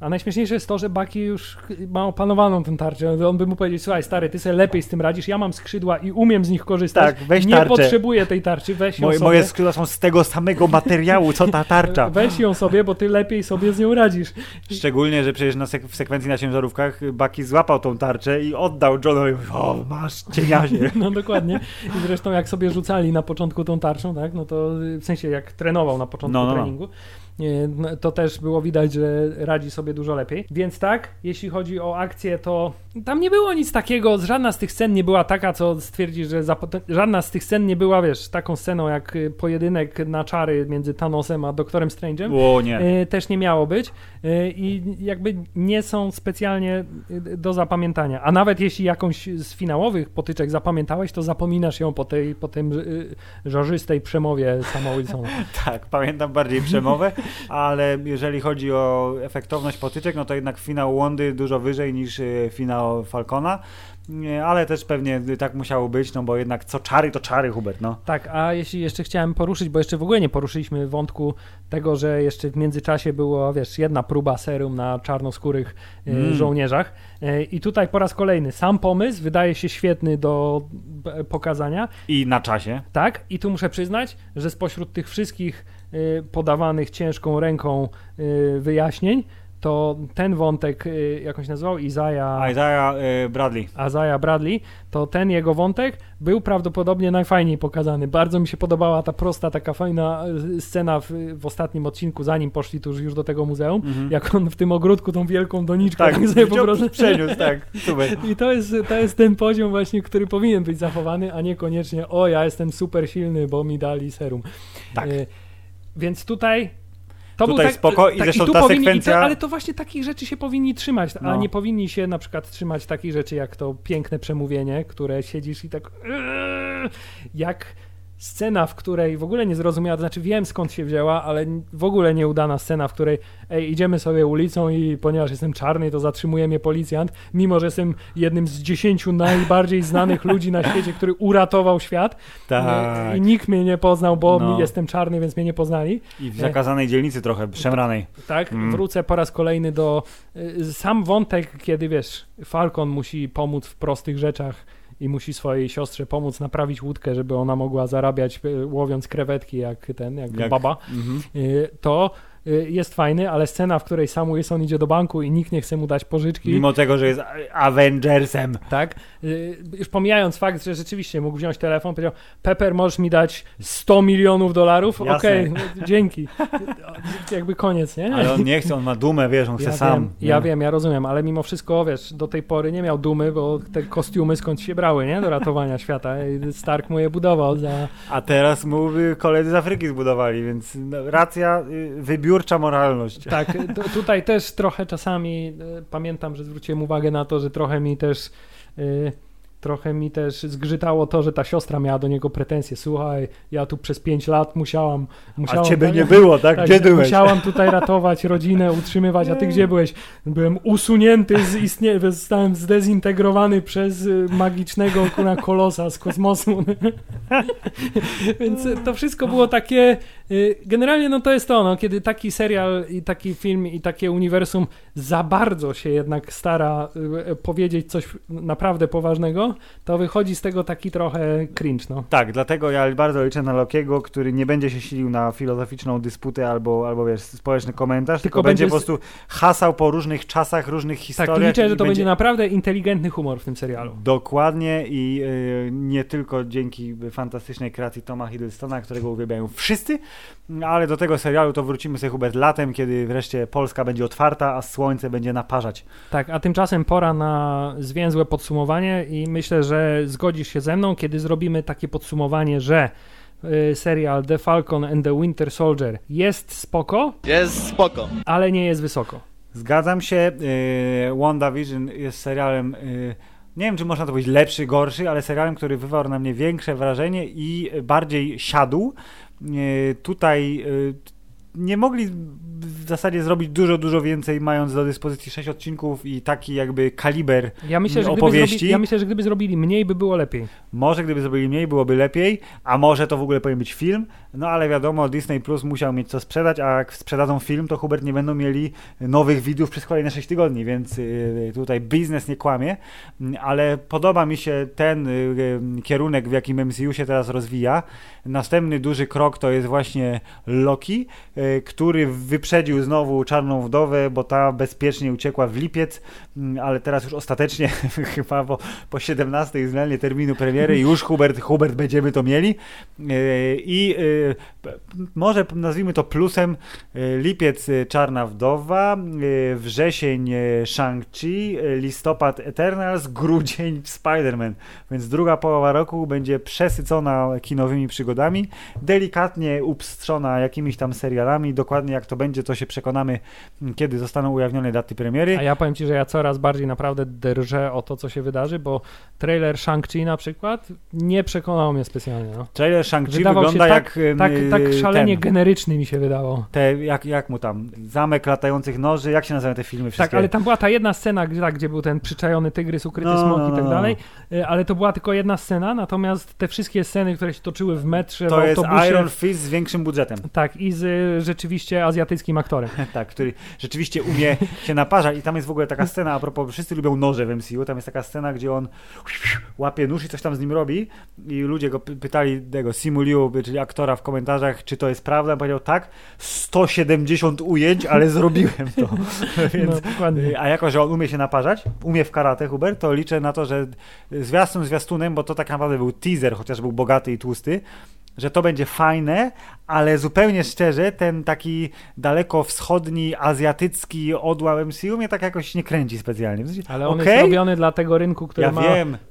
A najśmieszniejsze jest to, że Bucky już ma opanowaną tę tarczę. On by mu powiedział, słuchaj stary, ty sobie lepiej z tym radzisz, ja mam skrzydła i umiem z nich korzystać, tak, weź tarczę. Nie potrzebuję tej tarczy, weź ją sobie. Moje skrzydła są z tego samego materiału, co ta tarcza. Weź ją sobie, bo ty lepiej sobie z nią radzisz. Szczególnie, że przecież w sekwencji na ciężarówkach Bucky złapał tą tarczę i oddał Johnowi, o masz cieniazie. No dokładnie. I zresztą jak sobie rzucali na początku tą tarczą, tak, no to w sensie jak trenował na początku treningu, to też było widać, że radzi sobie dużo lepiej. Więc tak, jeśli chodzi o akcję, to tam nie było nic takiego, żadna z tych scen nie była taka, co stwierdzi, że żadna z tych scen nie była, wiesz, taką sceną jak pojedynek na czary między Thanosem a Doktorem Strange'em. Też nie miało być i jakby nie są specjalnie do zapamiętania. A nawet jeśli jakąś z finałowych potyczek zapamiętałeś, to zapominasz ją po tym żarzystej przemowie Sama Wilsona. Tak, pamiętam bardziej przemowę, ale jeżeli chodzi o efektowność potyczek, no to jednak finał Wandy dużo wyżej niż finał Falcona. Nie, ale też pewnie tak musiało być, no bo jednak co czary, to czary, Hubert, no. Tak, a jeśli jeszcze chciałem poruszyć, bo jeszcze w ogóle nie poruszyliśmy wątku tego, że jeszcze w międzyczasie była, wiesz, jedna próba serum na czarnoskórych żołnierzach i tutaj po raz kolejny sam pomysł wydaje się świetny do pokazania. I na czasie. Tak, i tu muszę przyznać, że spośród tych wszystkich podawanych ciężką ręką wyjaśnień, to ten wątek, jak on się nazywał? Isaiah Bradley, to ten jego wątek był prawdopodobnie najfajniej pokazany. Bardzo mi się podobała ta prosta, taka fajna scena w ostatnim odcinku, zanim poszli tu już do tego muzeum, jak on w tym ogródku tą wielką doniczkę tak sobie po prostu przeniósł, tak, super. I to jest ten poziom właśnie, który powinien być zachowany, a niekoniecznie o, ja jestem super silny, bo mi dali serum. Tak. Więc tutaj spoko, i zresztą ta sekwencja... ale to właśnie takich rzeczy się powinni trzymać, a nie powinni się na przykład trzymać takich rzeczy jak to piękne przemówienie, które siedzisz i tak... Jak scena, w której w ogóle nie zrozumiała, to znaczy wiem skąd się wzięła, ale w ogóle nieudana scena, w której idziemy sobie ulicą i ponieważ jestem czarny, to zatrzymuje mnie policjant, mimo że jestem jednym z 10 najbardziej znanych ludzi na świecie, który uratował świat. Tak. I nikt mnie nie poznał, bo jestem czarny, więc mnie nie poznali. I w zakazanej dzielnicy trochę, szemranej. Tak, wrócę po raz kolejny do... Sam wątek, kiedy wiesz, Falcon musi pomóc w prostych rzeczach, i musi swojej siostrze pomóc naprawić łódkę, żeby ona mogła zarabiać łowiąc krewetki jak baba, to jest fajny, ale scena, w której Sam Wilson idzie do banku i nikt nie chce mu dać pożyczki. Mimo tego, że jest Avengersem. Tak. Już pomijając fakt, że rzeczywiście mógł wziąć telefon, powiedział, Pepper, możesz mi dać $100 milionów? Okej, dzięki. Jakby koniec, nie? Ale on nie chce, on ma dumę, wiesz, on chce sam. Ja wiem, ja rozumiem, ale mimo wszystko, wiesz, do tej pory nie miał dumy, bo te kostiumy skąd się brały, nie? Do ratowania świata. Stark mu je budował. A teraz mu koledzy z Afryki zbudowali, więc racja wybiła moralność. Tak, tutaj też trochę czasami pamiętam, że zwróciłem uwagę na to, że trochę mi też zgrzytało to, że ta siostra miała do niego pretensje. Słuchaj, ja tu przez 5 lat musiałam... A ciebie nie było, tak? Gdzie byłeś? Musiałam tutaj ratować rodzinę, utrzymywać, a ty gdzie byłeś? Byłem usunięty z istnienia, zostałem zdezintegrowany przez magicznego kolosa z kosmosu. Więc to wszystko było takie... Generalnie to jest to, kiedy taki serial i taki film i takie uniwersum za bardzo się jednak stara powiedzieć coś naprawdę poważnego, to wychodzi z tego taki trochę cringe. Tak, dlatego ja bardzo liczę na Lokiego, który nie będzie się silił na filozoficzną dysputę albo wiesz, społeczny komentarz, tylko będzie po prostu hasał po różnych czasach, różnych historiach. Tak, liczę, że to będzie naprawdę inteligentny humor w tym serialu. Dokładnie i nie tylko dzięki fantastycznej kreacji Toma Hiddlestona, którego uwielbiają wszyscy, ale do tego serialu to wrócimy sobie, Hubert, latem, kiedy wreszcie Polska będzie otwarta, a słońce będzie naparzać. Tak, a tymczasem pora na zwięzłe podsumowanie i myślę, że zgodzisz się ze mną, kiedy zrobimy takie podsumowanie, że serial The Falcon and the Winter Soldier jest spoko. Jest spoko. Ale nie jest wysoko. Zgadzam się. WandaVision jest serialem, nie wiem, czy można to powiedzieć lepszy, gorszy, ale serialem, który wywarł na mnie większe wrażenie i bardziej siadł. Tutaj nie mogli w zasadzie zrobić dużo więcej, mając do dyspozycji 6 odcinków i taki jakby kaliber opowieści. Ja myślę, że gdyby zrobili mniej, by było lepiej. Może gdyby zrobili mniej, byłoby lepiej, a może to w ogóle powinien być film, ale wiadomo, Disney Plus musiał mieć co sprzedać, a jak sprzedadzą film, to Hubert nie będą mieli nowych widzów przez kolejne 6 tygodni, więc tutaj biznes nie kłamie, ale podoba mi się ten kierunek, w jakim MCU się teraz rozwija. Następny duży krok to jest właśnie Loki, który wyprzedził znowu Czarną Wdowę, bo ta bezpiecznie uciekła w lipiec, ale teraz już ostatecznie chyba po 17 zmianie terminu premiery już Hubert będziemy to mieli i może nazwijmy to plusem, lipiec Czarna Wdowa, wrzesień Shang-Chi, listopad Eternals, grudzień Spider-Man, więc druga połowa roku będzie przesycona kinowymi przygodami, delikatnie upstrzona jakimiś tam serialami, dokładnie jak to będzie, to się się przekonamy, kiedy zostaną ujawnione daty premiery. A ja powiem ci, że ja coraz bardziej naprawdę drżę o to, co się wydarzy, bo trailer Shang-Chi na przykład nie przekonał mnie specjalnie. No. Trailer Shang-Chi wygląda tak, jak... Tak szalenie generyczny mi się wydało. Jak mu tam? Zamek latających noży, jak się nazywają te filmy wszystkie? Tak, ale tam była ta jedna scena, gdzie był ten przyczajony tygrys, ukryty smok i tak dalej, ale to była tylko jedna scena, natomiast te wszystkie sceny, które się toczyły w metrze, to w autobusie... To jest Iron Fist z większym budżetem. Tak, i z rzeczywiście azjatyckim aktorem. Tak, który rzeczywiście umie się naparzać i tam jest w ogóle taka scena, a propos, wszyscy lubią noże w MCU, tam jest taka scena, gdzie on łapie nóż i coś tam z nim robi i ludzie go pytali, tego Simu Liu, czyli aktora w komentarzach, czy to jest prawda, on powiedział tak, 170 ujęć, ale zrobiłem to. Więc, no, a jako, że on umie się naparzać, umie w karate, Hubert, to liczę na to, że zwiastunem, bo to tak naprawdę był teaser, chociaż był bogaty i tłusty, że to będzie fajne, ale zupełnie szczerze ten taki dalekowschodni, azjatycki odłam MCU mnie tak jakoś nie kręci specjalnie. W sensie, ale on jest robiony dla tego rynku, który ma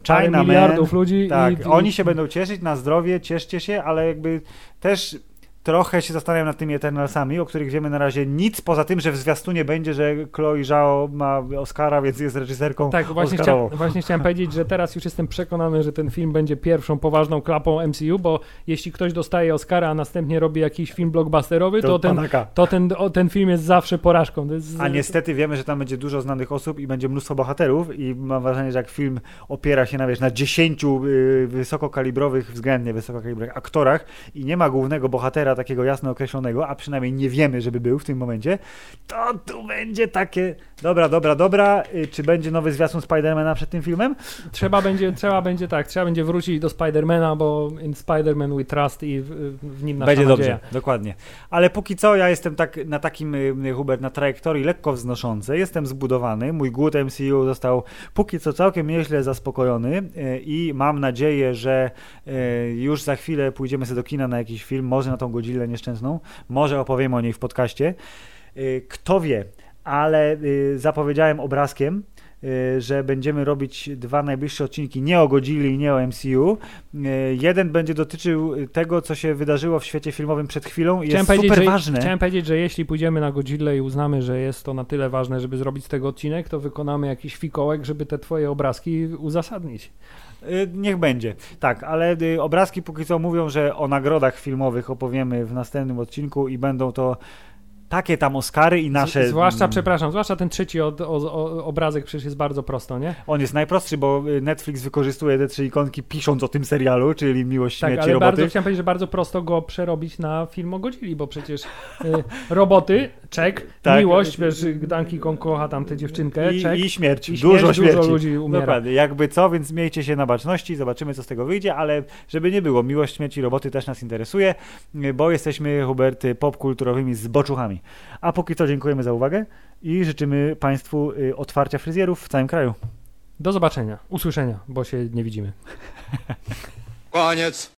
parę miliardów ludzi. Tak, oni się będą cieszyć, na zdrowie, cieszcie się, ale jakby też... Trochę się zastanawiam nad tymi Eternalsami, o których wiemy na razie nic, poza tym, że w zwiastunie będzie, że Chloe Zhao ma Oscara, więc jest reżyserką oscarową. Właśnie chciałem powiedzieć, że teraz już jestem przekonany, że ten film będzie pierwszą poważną klapą MCU, bo jeśli ktoś dostaje Oscara, a następnie robi jakiś film blockbusterowy, to ten film jest zawsze porażką. A niestety wiemy, że tam będzie dużo znanych osób i będzie mnóstwo bohaterów i mam wrażenie, że jak film opiera się na 10 względnie wysokokalibrowych aktorach i nie ma głównego bohatera takiego jasno określonego, a przynajmniej nie wiemy, żeby był w tym momencie, to tu będzie takie dobra, czy będzie nowy zwiastun Spider-Mana przed tym filmem? Trzeba będzie wrócić do Spider-Mana, bo in Spider-Man we trust i w nim nasza będzie nadzieja. Będzie dobrze, dokładnie. Ale póki co ja jestem tak na takim, Hubert, na trajektorii lekko wznoszącej, jestem zbudowany, mój głód MCU został póki co całkiem nieźle zaspokojony i mam nadzieję, że już za chwilę pójdziemy sobie do kina na jakiś film, może na tą Godzillę nieszczęsną. Może opowiemy o niej w podcaście. Kto wie, ale zapowiedziałem obrazkiem, że będziemy robić 2 najbliższe odcinki nie o Godzilli i nie o MCU. Jeden będzie dotyczył tego, co się wydarzyło w świecie filmowym przed chwilą i jest super ważne. Chciałem powiedzieć, że jeśli pójdziemy na Godzillę i uznamy, że jest to na tyle ważne, żeby zrobić z tego odcinek, to wykonamy jakiś fikołek, żeby te twoje obrazki uzasadnić. Niech będzie. Tak, ale obrazki póki co mówią, że o nagrodach filmowych opowiemy w następnym odcinku i będą to takie tam Oscary i nasze... Zwłaszcza ten trzeci obrazek przecież jest bardzo prosto, nie? On jest najprostszy, bo Netflix wykorzystuje te 3 ikonki pisząc o tym serialu, czyli Miłość, Śmierci, Roboty. Tak, ale bardzo chciałem powiedzieć, że bardzo prosto go przerobić na film o Godzilli, bo przecież roboty, czek, tak. Miłość, wiesz, Donkey Kong kocha tam tę dziewczynkę, czek. I śmierć. Dużo śmierci. Dużo ludzi umiera. Naprawdę, jakby co, więc miejcie się na baczności, zobaczymy, co z tego wyjdzie, ale żeby nie było, Miłość, Śmierci, Roboty też nas interesuje, bo jesteśmy, Hubert, popkulturowymi zboczuchami. A póki to dziękujemy za uwagę i życzymy Państwu otwarcia fryzjerów w całym kraju. Do zobaczenia, usłyszenia, bo się nie widzimy. Koniec.